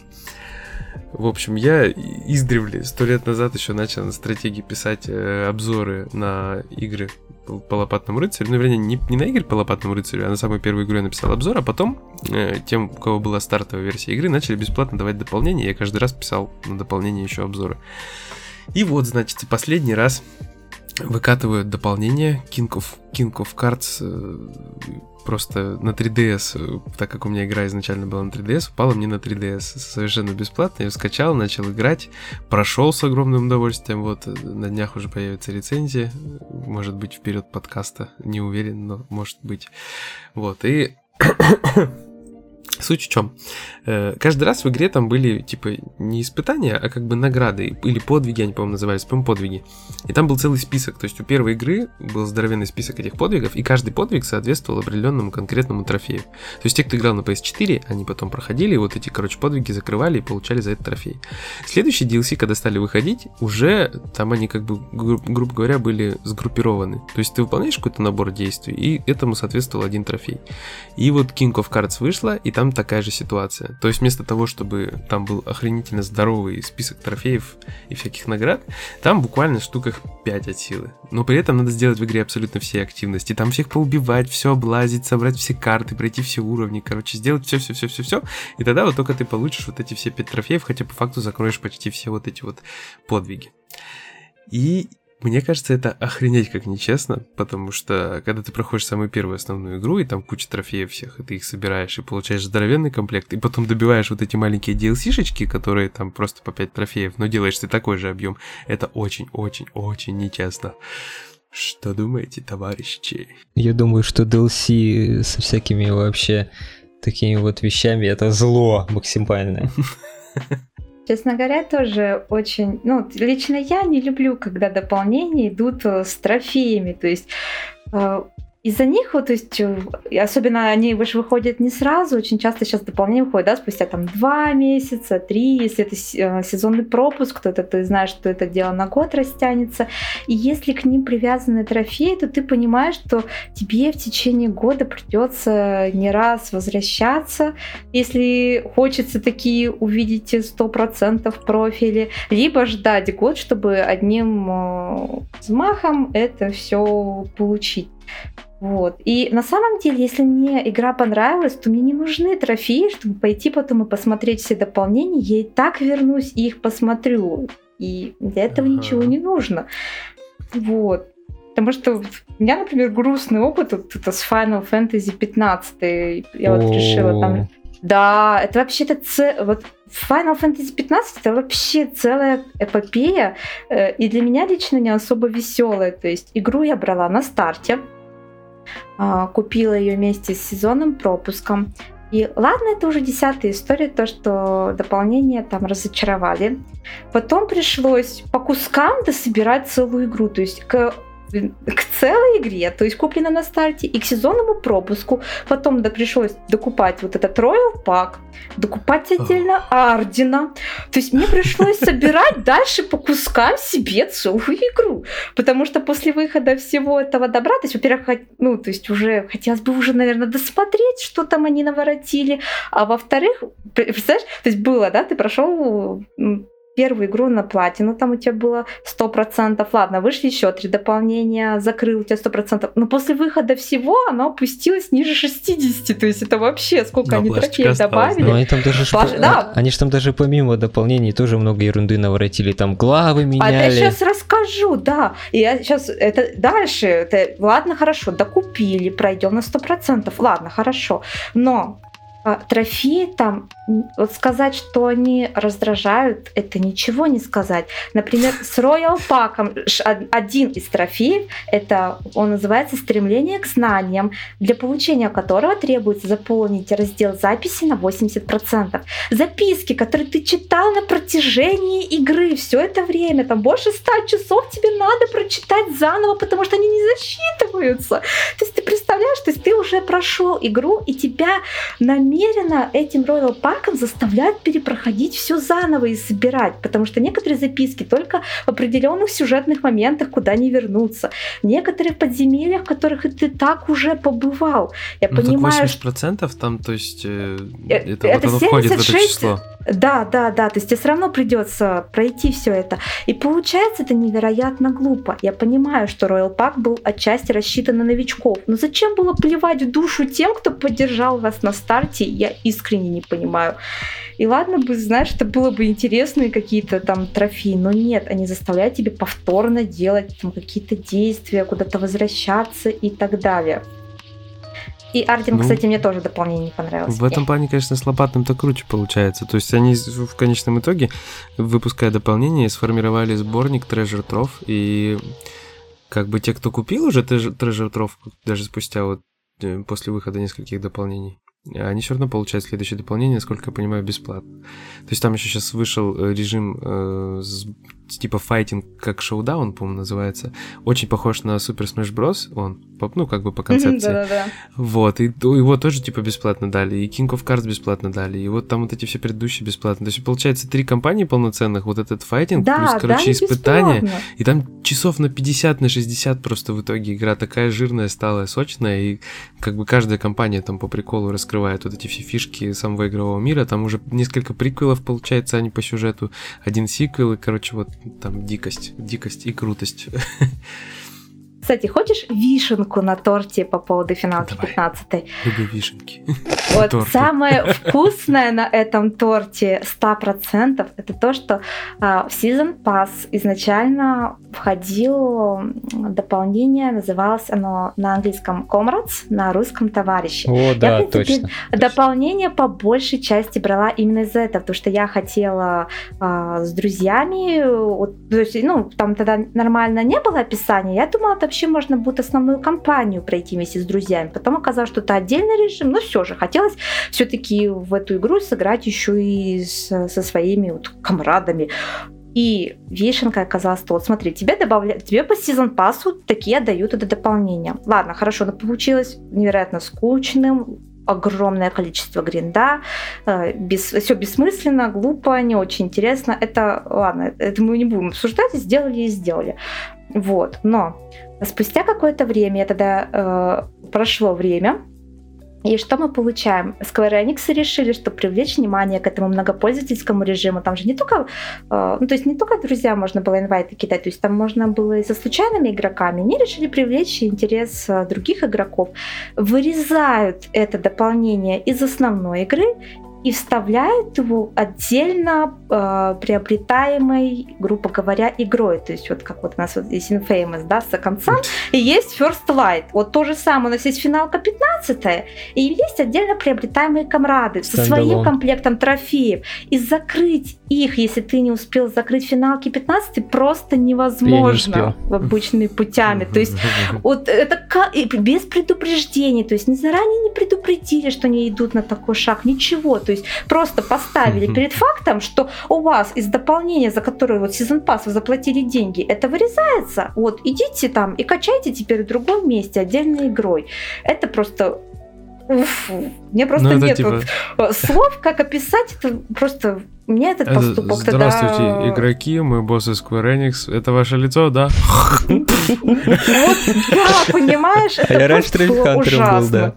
В общем, я издревле 100 лет назад еще начал на стратегии писать обзоры на игры по Лопатному рыцарю. Ну, вернее, не на игры по Лопатному рыцарю, а на самую первую игру я написал обзор, а потом тем, у кого была стартовая версия игры, начали бесплатно давать дополнения. Я каждый раз писал на дополнение еще обзоры. И вот, значит, последний раз выкатывают дополнение King of Cards просто на 3DS, так как у меня игра изначально была на 3DS, упала мне на 3DS совершенно бесплатно, я ее скачал, начал играть, прошел с огромным удовольствием, вот, на днях уже появится рецензия, может быть, вперед подкаста, не уверен, но может быть, вот, и... Суть в чем? Каждый раз в игре там были, типа, не испытания, а как бы награды, или подвиги, они, по-моему, назывались, по-моему, подвиги. И там был целый список, то есть у первой игры был здоровенный список этих подвигов, и каждый подвиг соответствовал определенному конкретному трофею. То есть те, кто играл на PS4, они потом проходили, и вот эти, короче, подвиги закрывали и получали за это трофей. Следующие DLC, когда стали выходить, уже там они, как бы, грубо говоря, были сгруппированы. То есть ты выполняешь какой-то набор действий, и этому соответствовал один трофей. И вот King of Cards вышла, и там такая же ситуация. То есть вместо того, чтобы там был охренительно здоровый список трофеев и всяких наград, там буквально штук их 5 от силы. Но при этом надо сделать в игре абсолютно все активности. Там всех поубивать, все облазить, собрать все карты, пройти все уровни, короче, сделать все. И тогда вот только ты получишь вот эти все 5 трофеев, хотя по факту закроешь почти все вот эти вот подвиги. И... Мне кажется, это охренеть как нечестно, потому что, когда ты проходишь самую первую основную игру, и там куча трофеев всех, и ты их собираешь, и получаешь здоровенный комплект, и потом добиваешь вот эти маленькие DLC-шечки, которые там просто по 5 трофеев, но делаешь ты такой же объем, это очень-очень-очень нечестно. Что думаете, товарищи? Я думаю, что DLC со всякими вообще такими вот вещами, это зло максимальное. Честно говоря, тоже очень... Ну, лично я не люблю, когда дополнения идут с трофеями. То есть из-за них, вот, то есть, особенно они выходят не сразу, очень часто сейчас дополнения выходят, да, спустя там 2 месяца, 3, если это сезонный пропуск, то это ты знаешь, что это дело на год растянется. И если к ним привязаны трофеи, то ты понимаешь, что тебе в течение года придется не раз возвращаться, если хочется такие увидеть 100% в профиле, либо ждать год, чтобы одним взмахом это все получить. Вот. И на самом деле, если мне игра понравилась, то мне не нужны трофеи, чтобы пойти потом и посмотреть все дополнения. Я и так вернусь и их посмотрю. И для этого ничего не нужно. Вот. Потому что у меня, например, грустный опыт вот это с Final Fantasy XV. Я вот решила там... Да, это вообще-то... Вот Final Fantasy XV это вообще целая эпопея. И для меня лично не особо веселая. То есть игру я брала на старте. Купила ее вместе с сезонным пропуском. И ладно, это уже 10-я история, то, что дополнение там разочаровали. Потом пришлось по кускам дособирать целую игру, то есть к целой игре, то есть куплено на старте, и к сезонному пропуску. Потом пришлось докупать вот этот Royal Pack, докупать отдельно Ардена. То есть мне пришлось собирать дальше по кускам себе целую игру. Потому что после выхода всего этого добра, то есть, во-первых, ну, то есть уже хотелось бы уже, наверное, досмотреть, что там они наворотили. А во-вторых, представляешь, то есть было, да, ты прошел... Первую игру на платину, там у тебя было 100%. Ладно, вышли еще 3 дополнения, закрыл у тебя 100%. Но после выхода всего оно опустилось ниже 60. То есть это вообще сколько они трофеев добавили. Они там даже они же там даже помимо дополнений тоже много ерунды наворотили. Там главы меняли. А я сейчас расскажу, да. И я сейчас это дальше. Это, ладно, хорошо, докупили, пройдем на 100%. Ладно, хорошо. Но... Трофеи там, вот сказать, что они раздражают, это ничего не сказать. Например, с Royal Pack'ом один из трофеев, это он называется «Стремление к знаниям», для получения которого требуется заполнить раздел записи на 80%. Записки, которые ты читал на протяжении игры все это время, там больше 100 часов тебе надо прочитать заново, потому что они не засчитываются. То есть ты представляешь, то есть ты уже прошел игру, и тебя намеренно этим Royal Pack'ом заставляют перепроходить все заново и собирать, потому что некоторые записки только в определенных сюжетных моментах, куда не вернуться. Некоторые подземелья, в которых ты так уже побывал. Я понимаю, так 80% там, то есть это вот оно входит в это число. Да, то есть тебе все равно придется пройти все это. И получается это невероятно глупо. Я понимаю, что Royal Pack был отчасти рассчитан на новичков, но зачем было плевать в душу тем, кто поддержал вас на старте, я искренне не понимаю. И ладно бы, знаешь, это было бы интересные какие-то там трофеи, но нет, они заставляют тебя повторно делать там какие-то действия, куда-то возвращаться и так далее. И Артем, кстати, мне тоже дополнение не понравилось. В этом плане, конечно, с Лопатным-то круче получается. То есть они в конечном итоге, выпуская дополнение, сформировали сборник Treasure Trove. И как бы те, кто купил уже Treasure Trove, даже спустя вот после выхода нескольких дополнений, они все равно получают следующее дополнение, насколько я понимаю, бесплатно. То есть там еще сейчас вышел режим типа файтинг, как шоудаун, по-моему, называется. Очень похож на Super Smash Bros. Ну, как бы по концепции. Да-да-да. Вот, и его тоже типа бесплатно дали, и King of Cards бесплатно дали, и вот там вот эти все предыдущие бесплатно. То есть получается 3 кампании полноценных, вот этот файтинг, да, плюс, короче, да, испытания. Бесплатно. И там часов на 50, на 60 просто в итоге игра такая жирная стала, сочная, и как бы каждая кампания там по приколу раскрывает вот эти все фишки самого игрового мира. Там уже несколько приквелов, получается, они по сюжету, один сиквел, и, короче, вот там дикость и крутость. Кстати, хочешь вишенку на торте по поводу финалки 15-й? Люблю вишенки. Вот самое вкусное на этом торте 100% это то, что в Season Pass изначально входило дополнение, называлось оно на английском Comrades, на русском товарищи. О, да, точно. Дополнение по большей части брала именно из-за этого, потому что я хотела с друзьями, вот, то есть, ну, там тогда нормально не было описания, я думала, это вообще можно будет основную кампанию пройти вместе с друзьями. Потом оказалось, что это отдельный режим, но все же хотелось все-таки в эту игру сыграть еще и со своими вот камрадами. И вишенка оказалась то. Вот смотри, тебе по сезон пассу такие дают это дополнение. Ладно, хорошо, но получилось невероятно скучным, огромное количество гринда, все бессмысленно, глупо, не очень интересно. Это, ладно, это мы не будем обсуждать, сделали и сделали. Вот, но спустя какое-то время, тогда прошло время, и что мы получаем? Square Enix решили, что привлечь внимание к этому многопользовательскому режиму. Там же не только, ну, то есть не только друзья можно было инвайты кидать, то есть там можно было и со случайными игроками. Они решили привлечь интерес других игроков. Вырезают это дополнение из основной игры и вставляют его отдельно приобретаемой, грубо говоря, игрой. То есть вот как вот у нас вот есть Infamous, да, Second Son, и есть First Light. Вот то же самое, у нас есть финалка 15-я, и есть отдельно приобретаемые камрады со своим комплектом трофеев. И закрыть их, если ты не успел закрыть финалки 15-й, просто невозможно обычными путями. То есть вот это без предупреждений, то есть заранее не предупредили, что они идут на такой шаг, ничего. То есть просто поставили перед фактом, что у вас из дополнения, за которое вот сезон пасс вы заплатили деньги, это вырезается. Вот идите там и качайте теперь в другом месте отдельной игрой. Это просто... Уф, у меня просто нет типа... вот слов, как описать это просто... Мне этот поступок тогда... Здравствуйте, игроки, мы боссы Square Enix. Это ваше лицо, да? Вот, да, понимаешь, это просто было ужасно.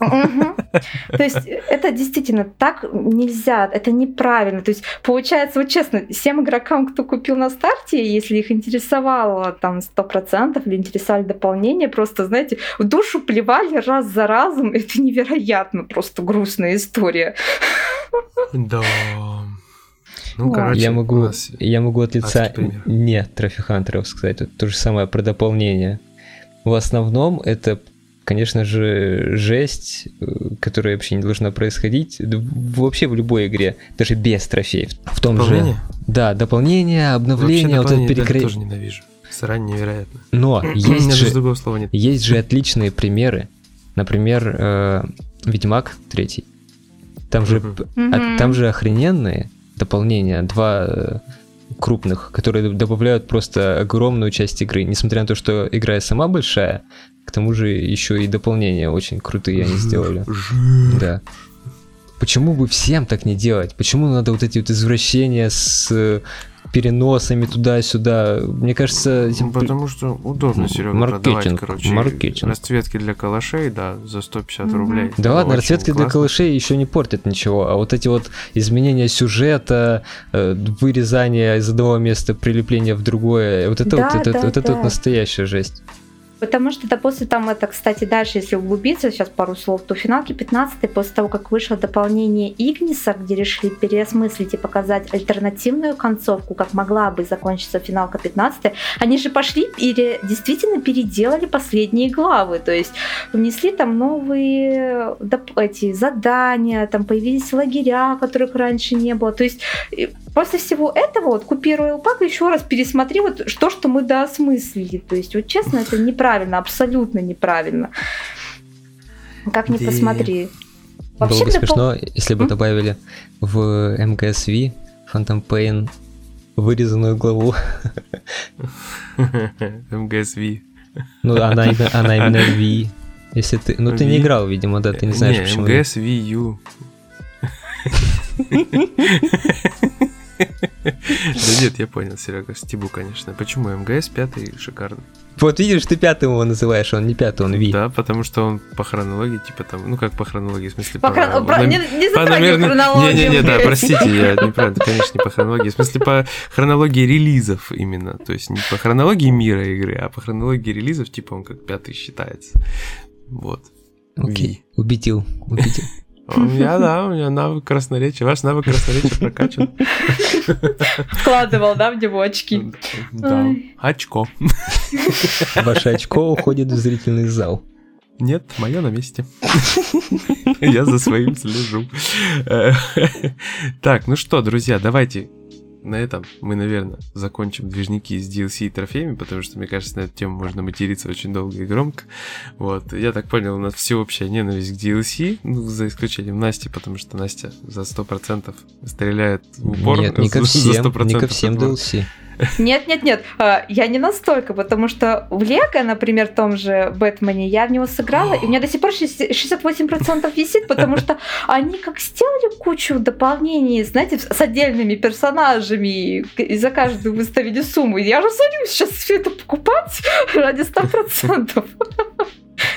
То есть это действительно так нельзя, это неправильно. То есть получается, вот честно, всем игрокам, кто купил на старте, если их интересовало там 100% или интересовали дополнения, просто, знаете, в душу плевали раз за разом. Это невероятно просто грустная история. Да... Ну, короче, я могу от лица не трофихантеров сказать то же самое про дополнение. В основном это, конечно же, жесть, которая вообще не должна происходить вообще в любой игре, даже без трофеев. В том дополнение? Же... Да, дополнение, обновление. Вообще дополнение я тоже ненавижу. Срань невероятно. Но есть же отличные примеры. Например, Ведьмак 3. Там же охрененные дополнения, 2 крупных, которые добавляют просто огромную часть игры. Несмотря на то, что игра сама большая, к тому же еще и дополнения очень крутые они сделали. Да. Почему бы всем так не делать? Почему надо вот эти вот извращения с переносами туда-сюда. Мне кажется... Потому что удобно, Серёга, продавать, короче, маркетинг. Расцветки для калашей, да, за 150 рублей. Да ладно, расцветки для калашей еще не портят ничего, а вот эти вот изменения сюжета, вырезание из одного места, прилепление в другое, вот это, да, вот, да, это, да, вот, это да. Вот настоящая жесть. Потому что, да, после там, это, кстати, дальше, если углубиться, сейчас пару слов, то в финалке 15-й, после того, как вышло дополнение Игниса, где решили переосмыслить и показать альтернативную концовку, как могла бы закончиться финалка 15-й, они же пошли и действительно переделали последние главы, то есть внесли там новые эти задания, там появились лагеря, которых раньше не было, то есть... После всего этого, вот, купируя ЛПАК, еще раз пересмотри вот то, что мы доосмыслили. То есть, вот честно, это неправильно, абсолютно неправильно. Как ни посмотри. Вообще, было бы смешно, если бы добавили в MGS V Phantom Pain вырезанную главу. MGS V. Ну, она именно V. Если ты... Ну, ты не играл, видимо, да, ты не знаешь, почему. MGS VU. Да нет, я понял, Серега, Стибу, конечно. Почему МГС 5 шикарный? Вот видишь, ты 5-м его называешь, он не 5-й, он Ви. Да, потому что он по хронологии, типа там, ну как по хронологии, в смысле по... Не затрагивай хронологию. Не-не-не, да, простите, я неправильно, конечно, не по хронологии, в смысле по хронологии релизов именно. То есть не по хронологии мира игры, а по хронологии релизов, типа он как 5-й считается. Вот. Окей, убедил. У меня навык красноречия. Ваш навык красноречия прокачан. Вкладывал, да, в него очки? Да, очко. Ваше очко уходит в зрительный зал. Нет, мое на месте. Я за своим слежу. Так, ну что, друзья, давайте на этом мы, наверное, закончим движники с DLC и трофеями, потому что, мне кажется, на эту тему можно материться очень долго и громко. Вот. Я так понял, у нас всеобщая ненависть к DLC, ну, за исключением Насти, потому что Настя за 100% стреляет в упор. Нет, не ко всем, не ко всем DLC. Нет, я не настолько, потому что в Лего, например, в том же Бэтмене, я в него сыграла, и у меня до сих пор 68% висит, потому что они как сделали кучу дополнений, знаете, с отдельными персонажами, и за каждую выставили сумму. Я же садюсь сейчас все это покупать ради 100%.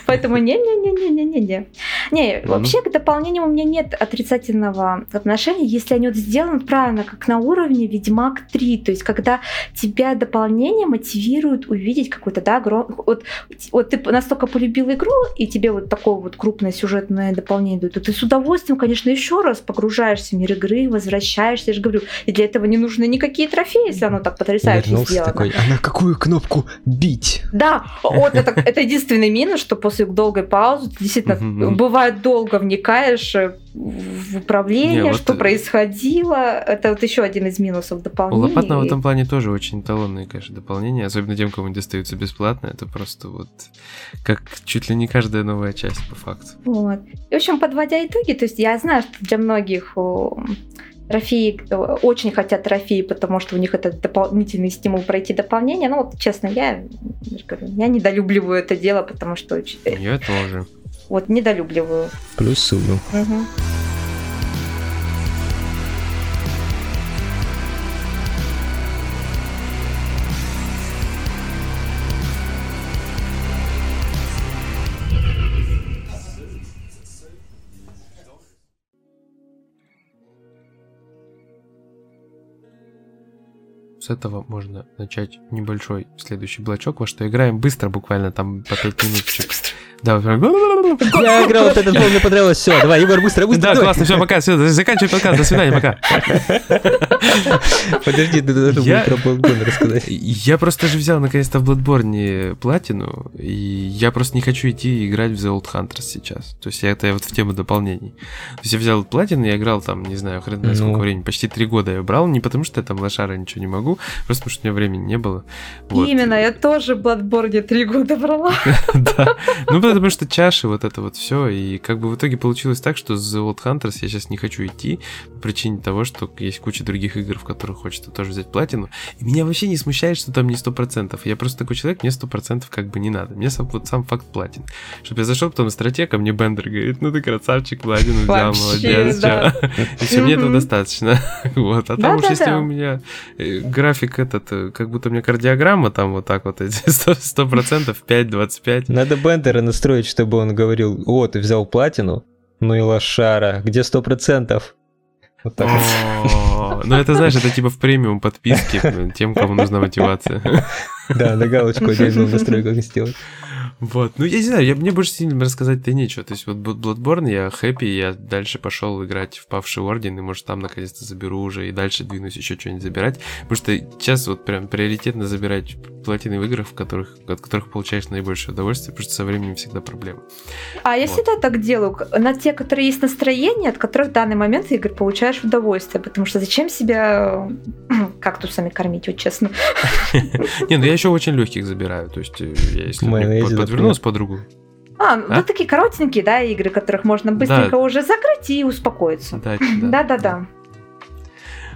Поэтому не-не-не-не-не-не-не. Вообще к дополнениям у меня нет отрицательного отношения, если они вот сделаны правильно, как на уровне Ведьмак 3, то есть когда тебя дополнение мотивирует увидеть какой-то, да, вот ты настолько полюбил игру, и тебе вот такое вот крупное сюжетное дополнение дают, то ты с удовольствием, конечно, еще раз погружаешься в мир игры, возвращаешься, я же говорю, и для этого не нужны никакие трофеи, если оно так потрясающе сделано. Такой, а на какую кнопку бить? Да, вот это единственный минус, что после долгой паузы ты действительно, бывает, долго вникаешь в управление, что происходило. Это вот еще один из минусов дополнения. У Лопатного в этом плане тоже очень эталонные, конечно, дополнения, особенно тем, кому они достаются бесплатно. Это просто вот как чуть ли не каждая новая часть, по факту. Вот. И, в общем, подводя итоги, то есть я знаю, что для многих... Трофеи, очень хотят трофеи, потому что у них это дополнительный стимул пройти дополнение. Ну, вот, честно, я недолюбливаю это дело, потому что... Я тоже. Вот, недолюбливаю. Плюс сумму. Угу. С этого можно начать небольшой следующий блочок, во что играем быстро, буквально там по 5 минуточек. Да, я играл вот этот, мне понравилось, все, давай, Егор, быстро. Да, классно, все, пока, все, заканчивай подкаст, до свидания, пока. Подожди, ты должен про Bloodborne рассказать. Я просто же взял наконец-то в Bloodborne платину, и я просто не хочу идти играть в The Old Hunters сейчас. То есть я вот в тему дополнений. То есть я взял платину, я играл там, не знаю, хрен знает сколько времени, почти 3 года я брал, не потому что я там лошара ничего не могу, просто потому что у меня времени не было. Вот. Именно, я тоже в Bloodborne 3 года брала. Да, ну потому что чаши вот вот это вот все. И как бы в итоге получилось так, что за Old Hunters я сейчас не хочу идти по причине того, что есть куча других игр, в которых хочется тоже взять платину. И меня вообще не смущает, что там не 100%. Я просто такой человек, мне 100% как бы не надо. Мне сам, вот сам факт платин. Чтобы я зашел потом на стратег, а мне Бендер говорит: ну ты красавчик, платину взял, молодец. Да. И все, мне этого достаточно. Вот. А там уж если у меня график этот, как будто у меня кардиограмма, там вот так вот эти 100%, 5, 25. Надо Бендера настроить, чтобы он говорил: о, ты взял платину? Ну и лошара, где 100%? Вот так вот. Ну это, знаешь, это типа в премиум подписке тем, кому нужна мотивация. Да, на галочку отдельную настройку сделать. Вот, ну я не знаю, мне больше сильно рассказать-то нечего. То есть вот Bloodborne, я хэппи, я дальше пошел играть в Павший Орден, и может там наконец-то заберу уже, и дальше двинусь еще что-нибудь забирать. Потому что сейчас вот прям приоритетно забирать платины в играх, от которых получаешь наибольшее удовольствие, потому что со временем всегда проблема. А я всегда так делаю, на те, которые есть настроение, от которых в данный момент игр получаешь удовольствие, потому что зачем себя кактусами кормить, вот честно. Не, ну я еще очень легких забираю, то есть я если вернулась подругу. Ну такие коротенькие, да, игры, которых можно быстренько уже закрыть и успокоиться. Да-да-да.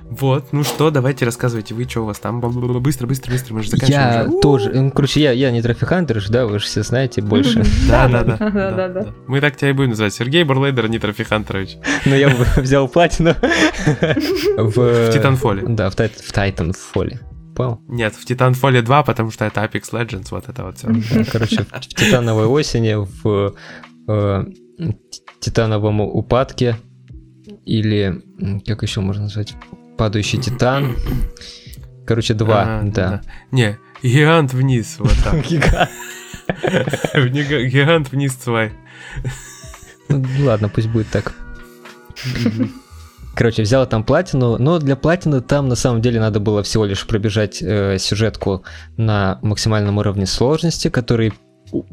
Вот, ну что, давайте рассказывайте, вы, что у вас там, быстро, мы же заканчиваем. Я тоже, короче, я не трофихантер, да, вы же все знаете больше. Да. Мы так тебя и будем называть, Сергей Борлейдер, не трофихантерович. Но я взял платину в Титанфоле. Да, в Титанфоле. Понял? Нет, в Titanfall 2, потому что это Apex Legends, вот это вот все. Короче, в Титановой осени, в Титановом упадке, или как еще можно назвать, падающий Титан. Короче, 2, да. Не, гигант вниз, вот так. Гигант вниз, цвай. Ладно, пусть будет так. Короче, взял там платину, но для платины там на самом деле надо было всего лишь пробежать сюжетку на максимальном уровне сложности, который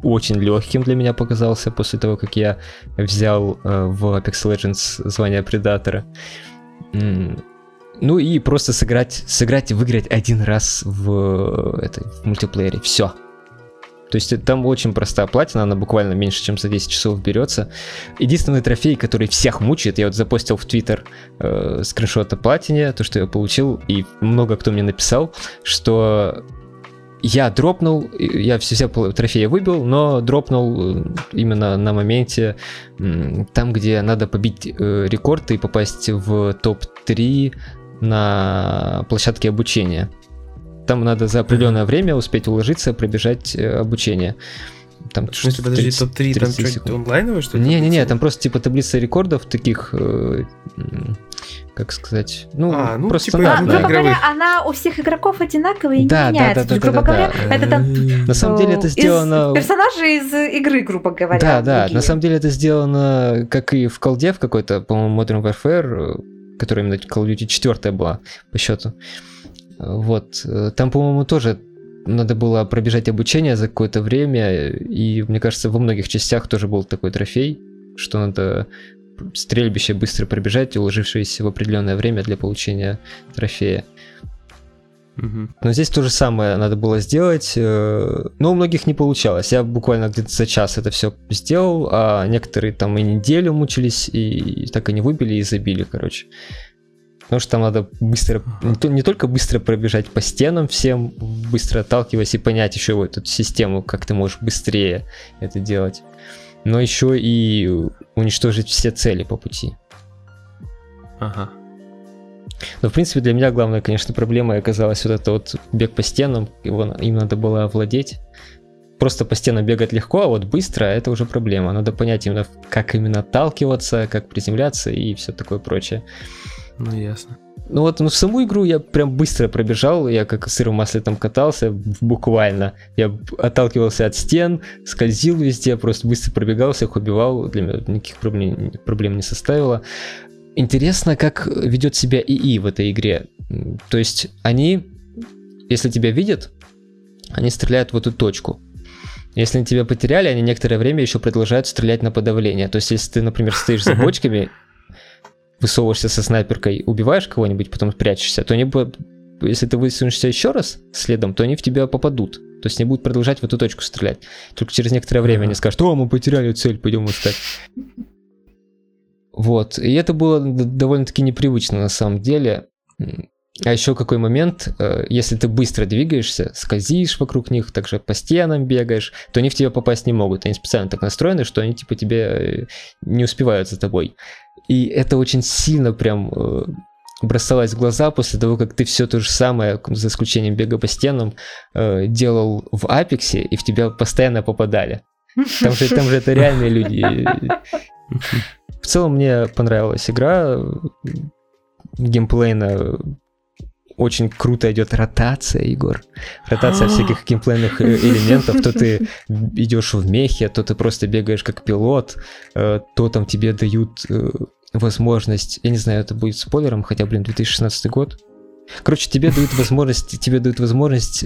очень легким для меня показался после того, как я взял в Apex Legends звание Предатора. Ну и просто сыграть и выиграть один раз в мультиплеере. Все. То есть там очень простая платина, она буквально меньше, чем за 10 часов берется. Единственный трофей, который всех мучает, я вот запостил в Твиттер скриншот о платине, то, что я получил, и много кто мне написал, что я дропнул, я все трофеи выбил, но дропнул именно на моменте, там, где надо побить рекорд и попасть в топ-3 на площадке обучения. Там надо за определенное время успеть уложиться, пробежать обучение. Там, в смысле, подожди, топ-3 там что-то онлайновое, что ли? Не-не-не, там просто типа таблица рекордов таких, как сказать, просто типа, стандартная. Грубо говоря, она у всех игроков одинаковая и не меняется. На самом деле это сделано... Персонажи из игры, грубо говоря. Да, на самом деле это сделано, как и в колде, в какой-то, по-моему, Modern Warfare, которая именно Call of Duty 4 была по счету. Вот, там, по-моему, тоже надо было пробежать обучение за какое-то время, и, мне кажется, во многих частях тоже был такой трофей, что надо стрельбище быстро пробежать, уложившись в определенное время для получения трофея. Но здесь то же самое надо было сделать, но у многих не получалось. Я буквально где-то за час это все сделал, а некоторые там и неделю мучились, и так и не выбили, и забили, короче. Потому что там надо быстро, не только быстро пробежать по стенам всем, быстро отталкиваясь и понять еще вот эту систему, как ты можешь быстрее это делать, но еще и уничтожить все цели по пути. Но в принципе для меня главная, конечно, проблема оказалась вот это вот бег по стенам, им надо было овладеть. Просто по стенам бегать легко, а вот быстро это уже проблема. Надо понять именно, как именно отталкиваться, как приземляться и все такое прочее. Ну, ясно. Ну вот, в саму игру я прям быстро пробежал, я как сыр в масле там катался, буквально. Я отталкивался от стен, скользил везде, просто быстро пробегал, всех убивал, для меня никаких проблем не составило. Интересно, как ведет себя ИИ в этой игре. То есть они, если тебя видят, они стреляют в эту точку. Если они тебя потеряли, они некоторое время еще продолжают стрелять на подавление. То есть если ты, например, стоишь за бочками... высовываешься со снайперкой, убиваешь кого-нибудь, потом прячешься, то они, если ты высунешься еще раз следом, то они в тебя попадут. то есть они будут продолжать в эту точку стрелять. Только через некоторое время они скажут: «О, мы потеряли цель, пойдем искать». Вот, и это было довольно-таки непривычно на самом деле. А еще какой момент, если ты быстро двигаешься, скользишь вокруг них, также по стенам бегаешь, то они в тебя попасть не могут. Они специально так настроены, что они типа тебе не успевают за тобой. И это очень сильно прям бросалось в глаза после того, как ты все то же самое, за исключением бега по стенам, делал в Апексе, и в тебя постоянно попадали. Там же это реальные люди. В целом мне понравилась игра, геймплейно очень круто идет ротация, Егор. Ротация всяких геймплейных элементов. То ты идешь в мехе, то ты просто бегаешь как пилот, то там тебе дают возможность, я не знаю, это будет спойлером, хотя, 2016 год. Короче, тебе дают возможность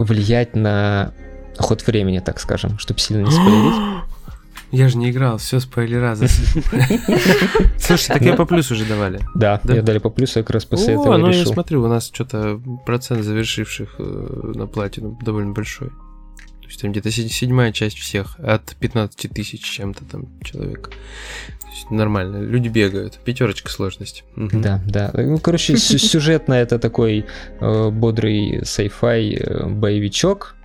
влиять на ход времени, так скажем, чтобы сильно не спойлерить. Я же не играл, все спойлера. Слушай, так я по плюсу уже давали. Да, я дали по плюсу, я как раз после этого решил. Я смотрю, у нас что-то процент завершивших на платину довольно большой. То есть там где-то 7-я часть всех, от 15 тысяч чем-то там человек. То есть нормально, люди бегают, 5 сложность. Да. Ну, короче, сюжетно это такой бодрый sci-fi боевичок.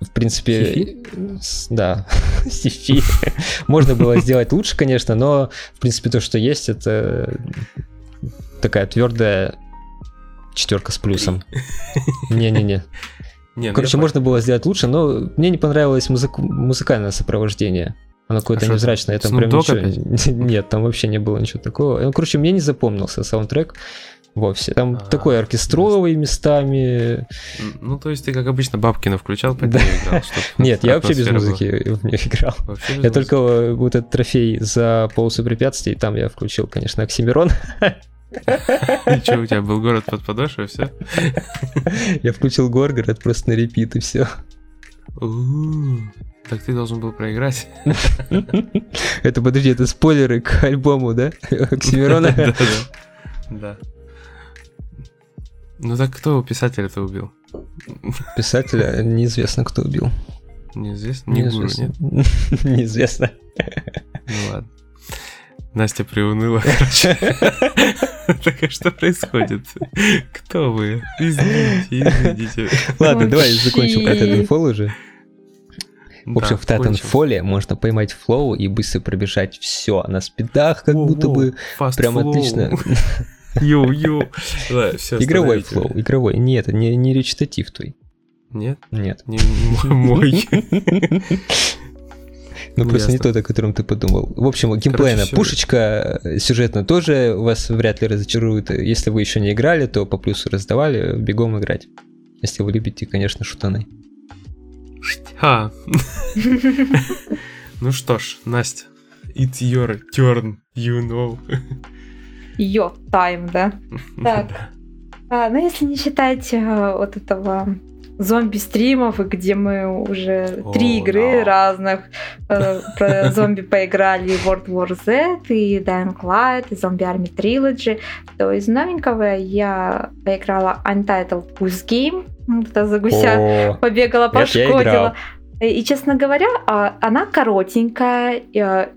В принципе, да, сифи. Можно было сделать лучше, конечно, но, в принципе, то, что есть, это такая твердая 4 с плюсом. Короче, можно было сделать лучше, но мне не понравилось музыкальное сопровождение. Оно какое-то невзрачное, там прям ничего... Нет, там вообще не было ничего такого. Ну, короче, мне не запомнился саундтрек вовсе. Там такой оркестровый местами. Ну, то есть ты, как обычно, Бабкина включал, поэтому играл. Нет, я вообще без музыки в нее играл. Я только вот этот трофей за полосу препятствий, там я включил, конечно, Оксимирон. И что, у тебя был город под подошвой, все? Я включил Горгород просто на репит, и все. Так ты должен был проиграть. Это, подожди, это спойлеры к альбому, да? Оксимирона? Да. Ну так кто писателя-то убил? Писателя неизвестно, кто убил. Неизвестно? Не гуру, нет? Неизвестно. Ну ладно. Настя приуныла, короче. Так что происходит? Кто вы? Извините. Ладно, давай закончим про Titanfall уже. В общем, в Titanfall можно поймать флоу и быстро пробежать все на спидах, как будто бы прям отлично. Йоу-йоу. Игровой флоу, игровой. Нет, это не речитатив твой. Нет? Нет. Мой. Ну, просто не тот, о котором ты подумал. В общем, геймплейная пушечка, сюжетно тоже вас вряд ли разочарует. Если вы еще не играли, то по плюсу раздавали, бегом играть. Если вы любите, конечно, шутаны. Ну что ж, Настя, it's your turn, you know. Your time, да? Так, ну если не считать вот этого зомби-стримов, где мы уже 3 игры разных про зомби поиграли, World War Z, и Dying Light, и Zombie Army Trilogy, то из новенького я поиграла Untitled Goose Game, это за гуся побегала, пошкодила. И, честно говоря, она коротенькая,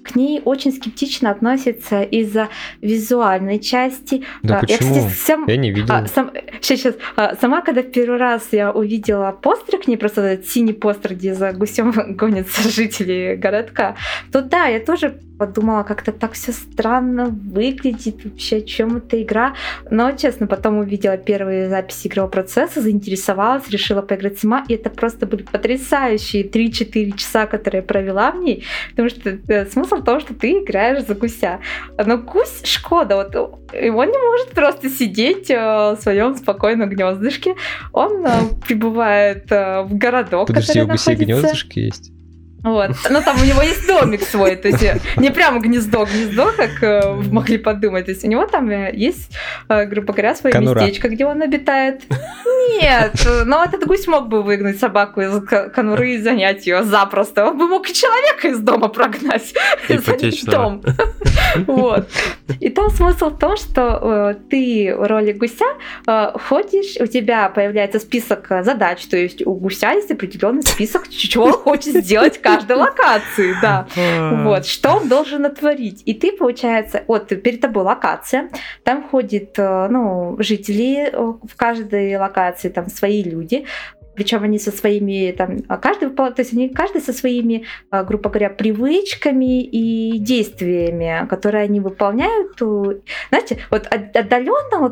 к ней очень скептично относятся из-за визуальной части. Да почему? Я не видела. Сама, когда в первый раз я увидела постер к ней, просто этот синий постер, где за гусем гонятся жители городка, то да, я тоже подумала, как-то так все странно выглядит, вообще о чем эта игра. Но, честно, потом увидела первые записи игрового процесса, заинтересовалась, решила поиграть сама, и это просто были потрясающие 3-4 часа, которые я провела в ней, потому что смысл в том, что ты играешь за гуся. Но гусь Шкода, вот он не может просто сидеть в своем спокойном гнездышке, он прибывает в городок, который находится... Подожди, у гусей гнездышки есть? Вот. Но там у него есть домик свой, то есть не прямо гнездо, как вы могли подумать. То есть у него там есть, грубо говоря, свое местечко, где он обитает. Нет, но этот гусь мог бы выгнать собаку из конуры и занять ее запросто. Он бы мог и человека из дома прогнать. Ипотечного. Вот. И там смысл в том, что ты в роли гуся ходишь, у тебя появляется список задач, то есть у гуся есть определенный список, чего он хочет сделать в каждой локации, да. Вот, что он должен натворить. И ты, получается, вот перед тобой локация, там ходят, ну, жители в каждой локации, там свои люди, причем они со своими, там, каждый со своими, грубо говоря, привычками и действиями, которые они выполняют. Знаете, вот отдаленно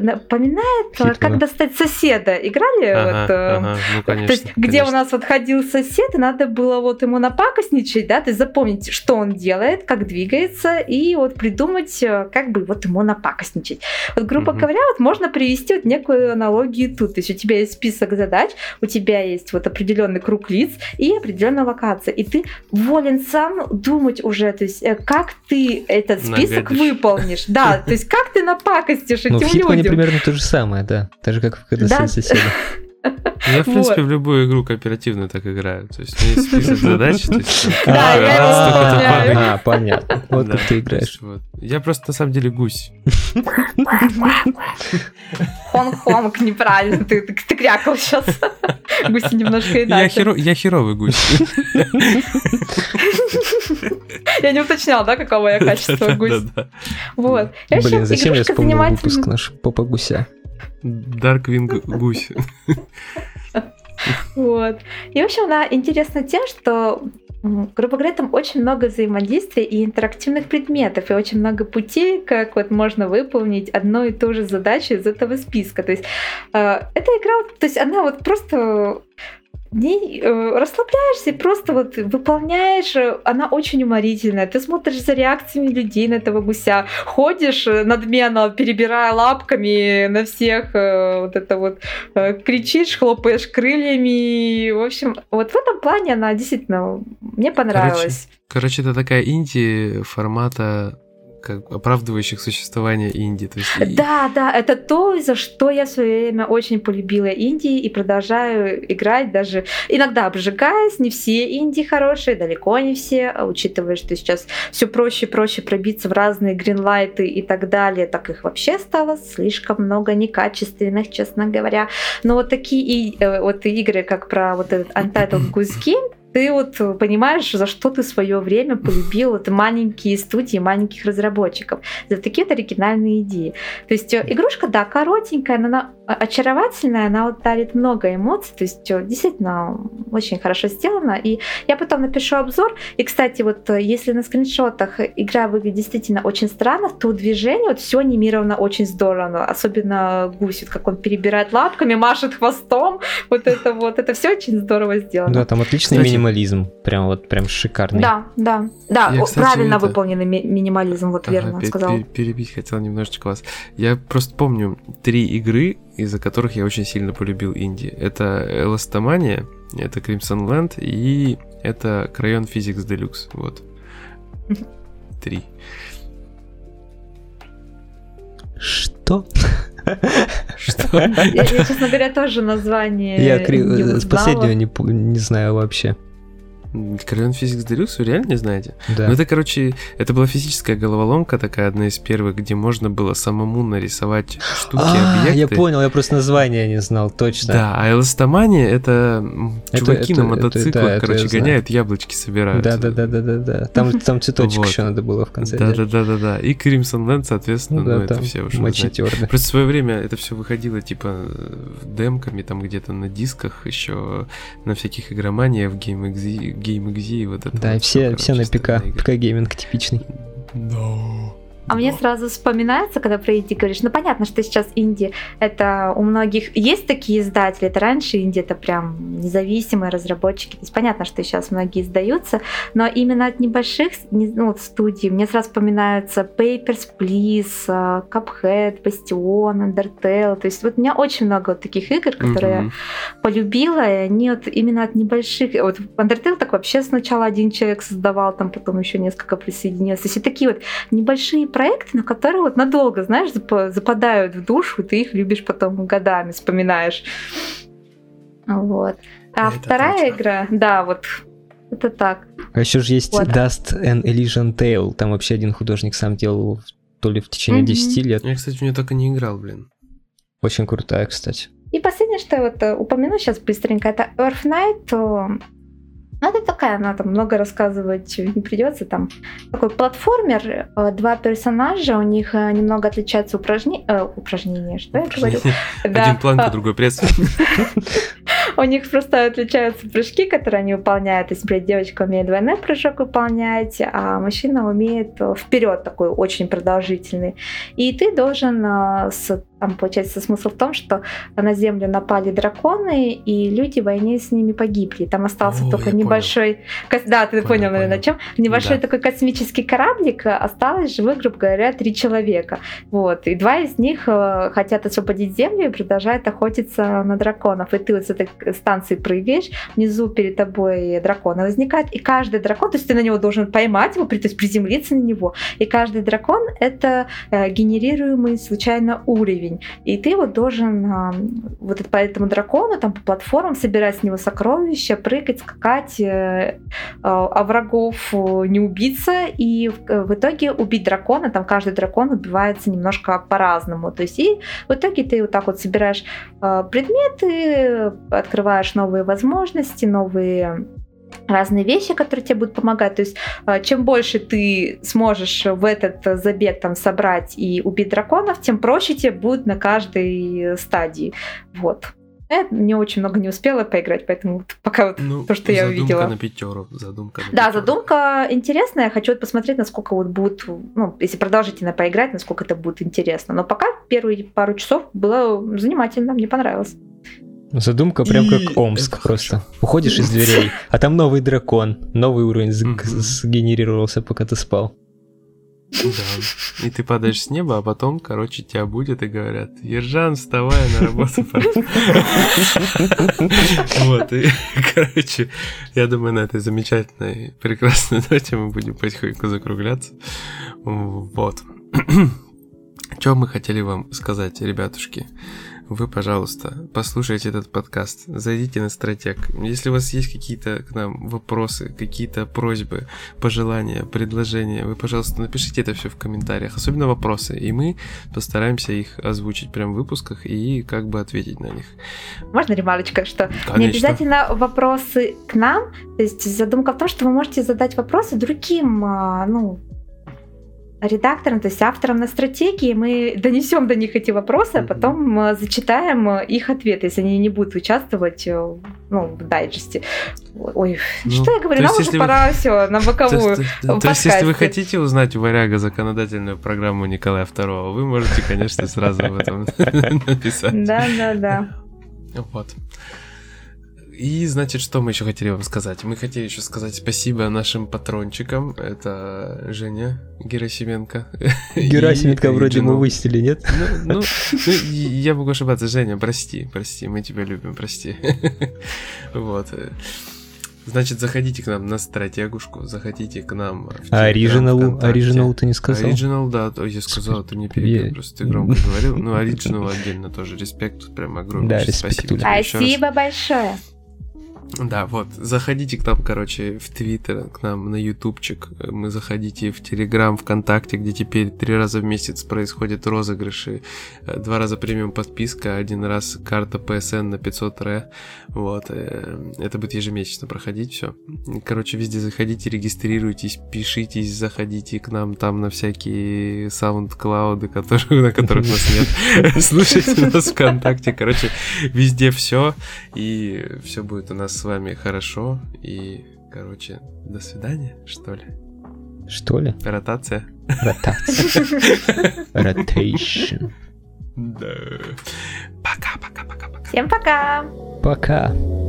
напоминает, Хит, как достать соседа. Играли? Ну, конечно, то есть, где у нас вот ходил сосед, и надо было вот ему напакостничать, да, то есть запомнить, что он делает, как двигается, и вот придумать, как бы вот ему напакостничать. Вот, грубо говоря, вот можно привести вот некую аналогию тут. То есть у тебя есть список задач, у тебя есть вот определенный круг лиц и определенная локация, и ты волен сам думать уже, то есть как ты этот список выполнишь, да, то есть как ты напакостишь этим людям. Ну, в Хитмане примерно то же самое, да, даже как в «Когда соседи». Я, в принципе, в любую игру кооперативную так играю. То есть у меня есть список задач. Да, я его помню. Понятно. Вот как ты играешь. Я просто, на самом деле, гусь. Хонг-хонг, неправильно. Ты крякал сейчас. Гуси немножко иначе. Я херовый гусь. Я не уточняла, да, какого я качества гусь. Вот. Блин, зачем я вспомнил выпуск наш «Попа гуся»? Дарквинг гусь. Вот. И, в общем, она интересна тем, что, грубо говоря, там очень много взаимодействия и интерактивных предметов, и очень много путей, как вот можно выполнить одну и ту же задачу из этого списка. То есть эта игра, то есть она вот просто... Не, расслабляешься и просто вот выполняешь, она очень уморительная. Ты смотришь за реакциями людей на этого гуся, ходишь надменно, перебирая лапками на всех, вот это вот кричишь, хлопаешь крыльями. В общем, вот в этом плане она действительно мне понравилась. Короче, это такая инди формата, как оправдывающих существование инди. То есть... Да, да, это то, за что я в свое время очень полюбила инди и продолжаю играть, даже иногда обжигаясь. Не все инди хорошие, далеко не все, учитывая, что сейчас все проще и проще пробиться в разные гринлайты и так далее, так их вообще стало слишком много некачественных, честно говоря. Но вот такие вот игры, как про вот этот Untitled Goose Game, ты вот понимаешь, за что ты свое время полюбил вот маленькие студии, маленьких разработчиков, за такие-то оригинальные идеи. То есть игрушка, да, коротенькая, но она очаровательная, она вот дарит много эмоций, то есть действительно очень хорошо сделана. И я потом напишу обзор. И, кстати, вот если на скриншотах игра выглядит действительно очень странно, то движение вот все анимировано очень здорово, особенно гусь, вот как он перебирает лапками, машет хвостом, вот это все очень здорово сделано. Да, там отличный минимализм, прям шикарный. Да, да, да, правильно выполненный минимализм, вот верно сказал. Перебить хотел немножечко вас. Я просто помню 3 игры, из-за которых я очень сильно полюбил инди. Это «Эластомания», это Crimson Land и это Crayon Physics Deluxe. Вот. 3. Что? Что? Я, честно говоря, тоже название... Я с последнего не знаю вообще. Crayon Physics Deluxe вы реально не знаете? Да. Ну, это, короче, это была физическая головоломка такая, одна из первых, где можно было самому нарисовать штуки, объекты. Я понял, я просто название не знал, точно. Да, а «Эластомания» — это чуваки на мотоциклах, короче, гоняют, яблочки собирают. Да-да-да-да-да. Там цветочек еще надо было в конце. Да-да-да-да. И Crimson Land, соответственно, ну это все уже знаете. Просто в свое время это все выходило, типа, демками, там где-то на дисках еще, на всяких игроманиях, в GameXZ, вот это. Да, вот все на ПК гейминг типичный. No. А мне сразу вспоминается, когда про инди говоришь, ну понятно, что сейчас инди, это у многих есть такие издатели, это раньше инди, это прям независимые разработчики, то есть понятно, что сейчас многие издаются, но именно от небольших студий мне сразу вспоминаются Papers, Please, Cuphead, Bastion, Undertale, то есть вот у меня очень много вот таких игр, которые я полюбила, и они вот именно от небольших, вот Undertale так вообще сначала один человек создавал, там потом еще несколько присоединился, то есть и такие вот небольшие проекты, на которые вот надолго, знаешь, западают в душу, и ты их любишь потом годами, вспоминаешь. Вот. А это вторая игра, да, вот это так. А еще же есть вот. Dust and Elysian Tale, там вообще один художник сам делал его то ли в течение 10 лет. Я, кстати, в нее так и не играл, блин. Очень крутая, кстати. И последнее, что я вот упомяну сейчас быстренько, это Earth Knight. Ну, это такая, она там много рассказывать не придется. Там такой платформер, два персонажа, у них немного отличаются упражнения, что я говорю? Один планка, другой пресс. У них просто отличаются прыжки, которые они выполняют. Если, например, девочка умеет двойной прыжок выполнять, а мужчина умеет вперед такой очень продолжительный. И ты должен, там, получается, смысл в том, что на землю напали драконы, и люди в войне с ними погибли. Там остался только небольшой... Да, ты понял, наверное, о чем? Небольшой такой космический кораблик. Осталось живых, грубо говоря, 3 человека. Вот. И 2 из них хотят освободить землю и продолжают охотиться на драконов. И ты вот с этой станции прыгаешь, внизу перед тобой драконы возникают, и каждый дракон, то есть ты на него должен поймать его, то есть приземлиться на него, и каждый дракон это генерируемый случайно уровень, и ты вот должен вот по этому дракону, там по платформам собирать с него сокровища, прыгать, скакать, а врагов не убиться, и в итоге убить дракона, там каждый дракон убивается немножко по-разному, то есть и в итоге ты вот так вот собираешь предметы, открываешь новые возможности, новые разные вещи, которые тебе будут помогать. То есть, чем больше ты сможешь в этот забег там собрать и убить драконов, тем проще тебе будет на каждой стадии. Вот. Мне очень много не успела поиграть, поэтому пока вот то, что я увидела. Задумка на пятёру. Да, задумка интересная. Я хочу вот посмотреть, насколько вот будет, если продолжительно поиграть, насколько это будет интересно. Но пока первые пару часов было занимательно, мне понравилось. Задумка прям как Омск просто. Уходишь из дверей, а там новый дракон, новый уровень сгенерировался, пока ты спал. Да, и ты падаешь с неба, а потом, короче, тебя будет и говорят: «Ержан, вставай, на работу пора». Вот, и, короче, я думаю, на этой замечательной, прекрасной ноте мы будем потихоньку закругляться. Вот. Что мы хотели вам сказать, ребятушки? Вы, пожалуйста, послушайте этот подкаст, зайдите на Стратег. Если у вас есть какие-то к нам вопросы, какие-то просьбы, пожелания, предложения, вы, пожалуйста, напишите это все в комментариях, особенно вопросы, и мы постараемся их озвучить прямо в выпусках и как бы ответить на них. Можно ремарочка, что не обязательно вопросы к нам, то есть задумка в том, что вы можете задать вопросы другим, редактором, то есть автором на стратегии, мы донесем до них эти вопросы, а потом зачитаем их ответы, если они не будут участвовать в дайджесте. Ой, что я говорю, нам уже пора все на боковую. То есть, если вы хотите узнать у Варяга законодательную программу Николая II, вы можете, конечно, сразу об этом написать. Да. Вот. И, значит, что мы еще хотели вам сказать? Мы хотели еще сказать спасибо нашим патрончикам. Это Женя Герасименко. Герасименко вроде мы выяснили, нет? Я могу ошибаться. Женя, прости, мы тебя любим, прости. Вот. Значит, заходите к нам на стратегушку, заходите к нам в Телеграм, Оригинал ты не сказал? Оригинал, да, я сказал, ты мне перебил, просто ты громко говорил. Ну, Оригинал отдельно тоже, респект, прям огромный. Да, респект. Спасибо большое. Да, вот, заходите к нам, короче, в Твиттер, к нам на Ютубчик, мы заходите в Телеграм, ВКонтакте, где теперь 3 раза в месяц происходят розыгрыши, 2 раза премиум подписка, 1 раз карта PSN на 500 ре, вот, это будет ежемесячно проходить все. Короче, везде заходите, регистрируйтесь, пишитесь, заходите к нам там на всякие саундклауды, на которых нас нет, слушайте нас ВКонтакте, короче, везде все, и все будет у нас с вами хорошо, и, короче, до свидания, что ли? Ротация. Да. Пока. Всем пока.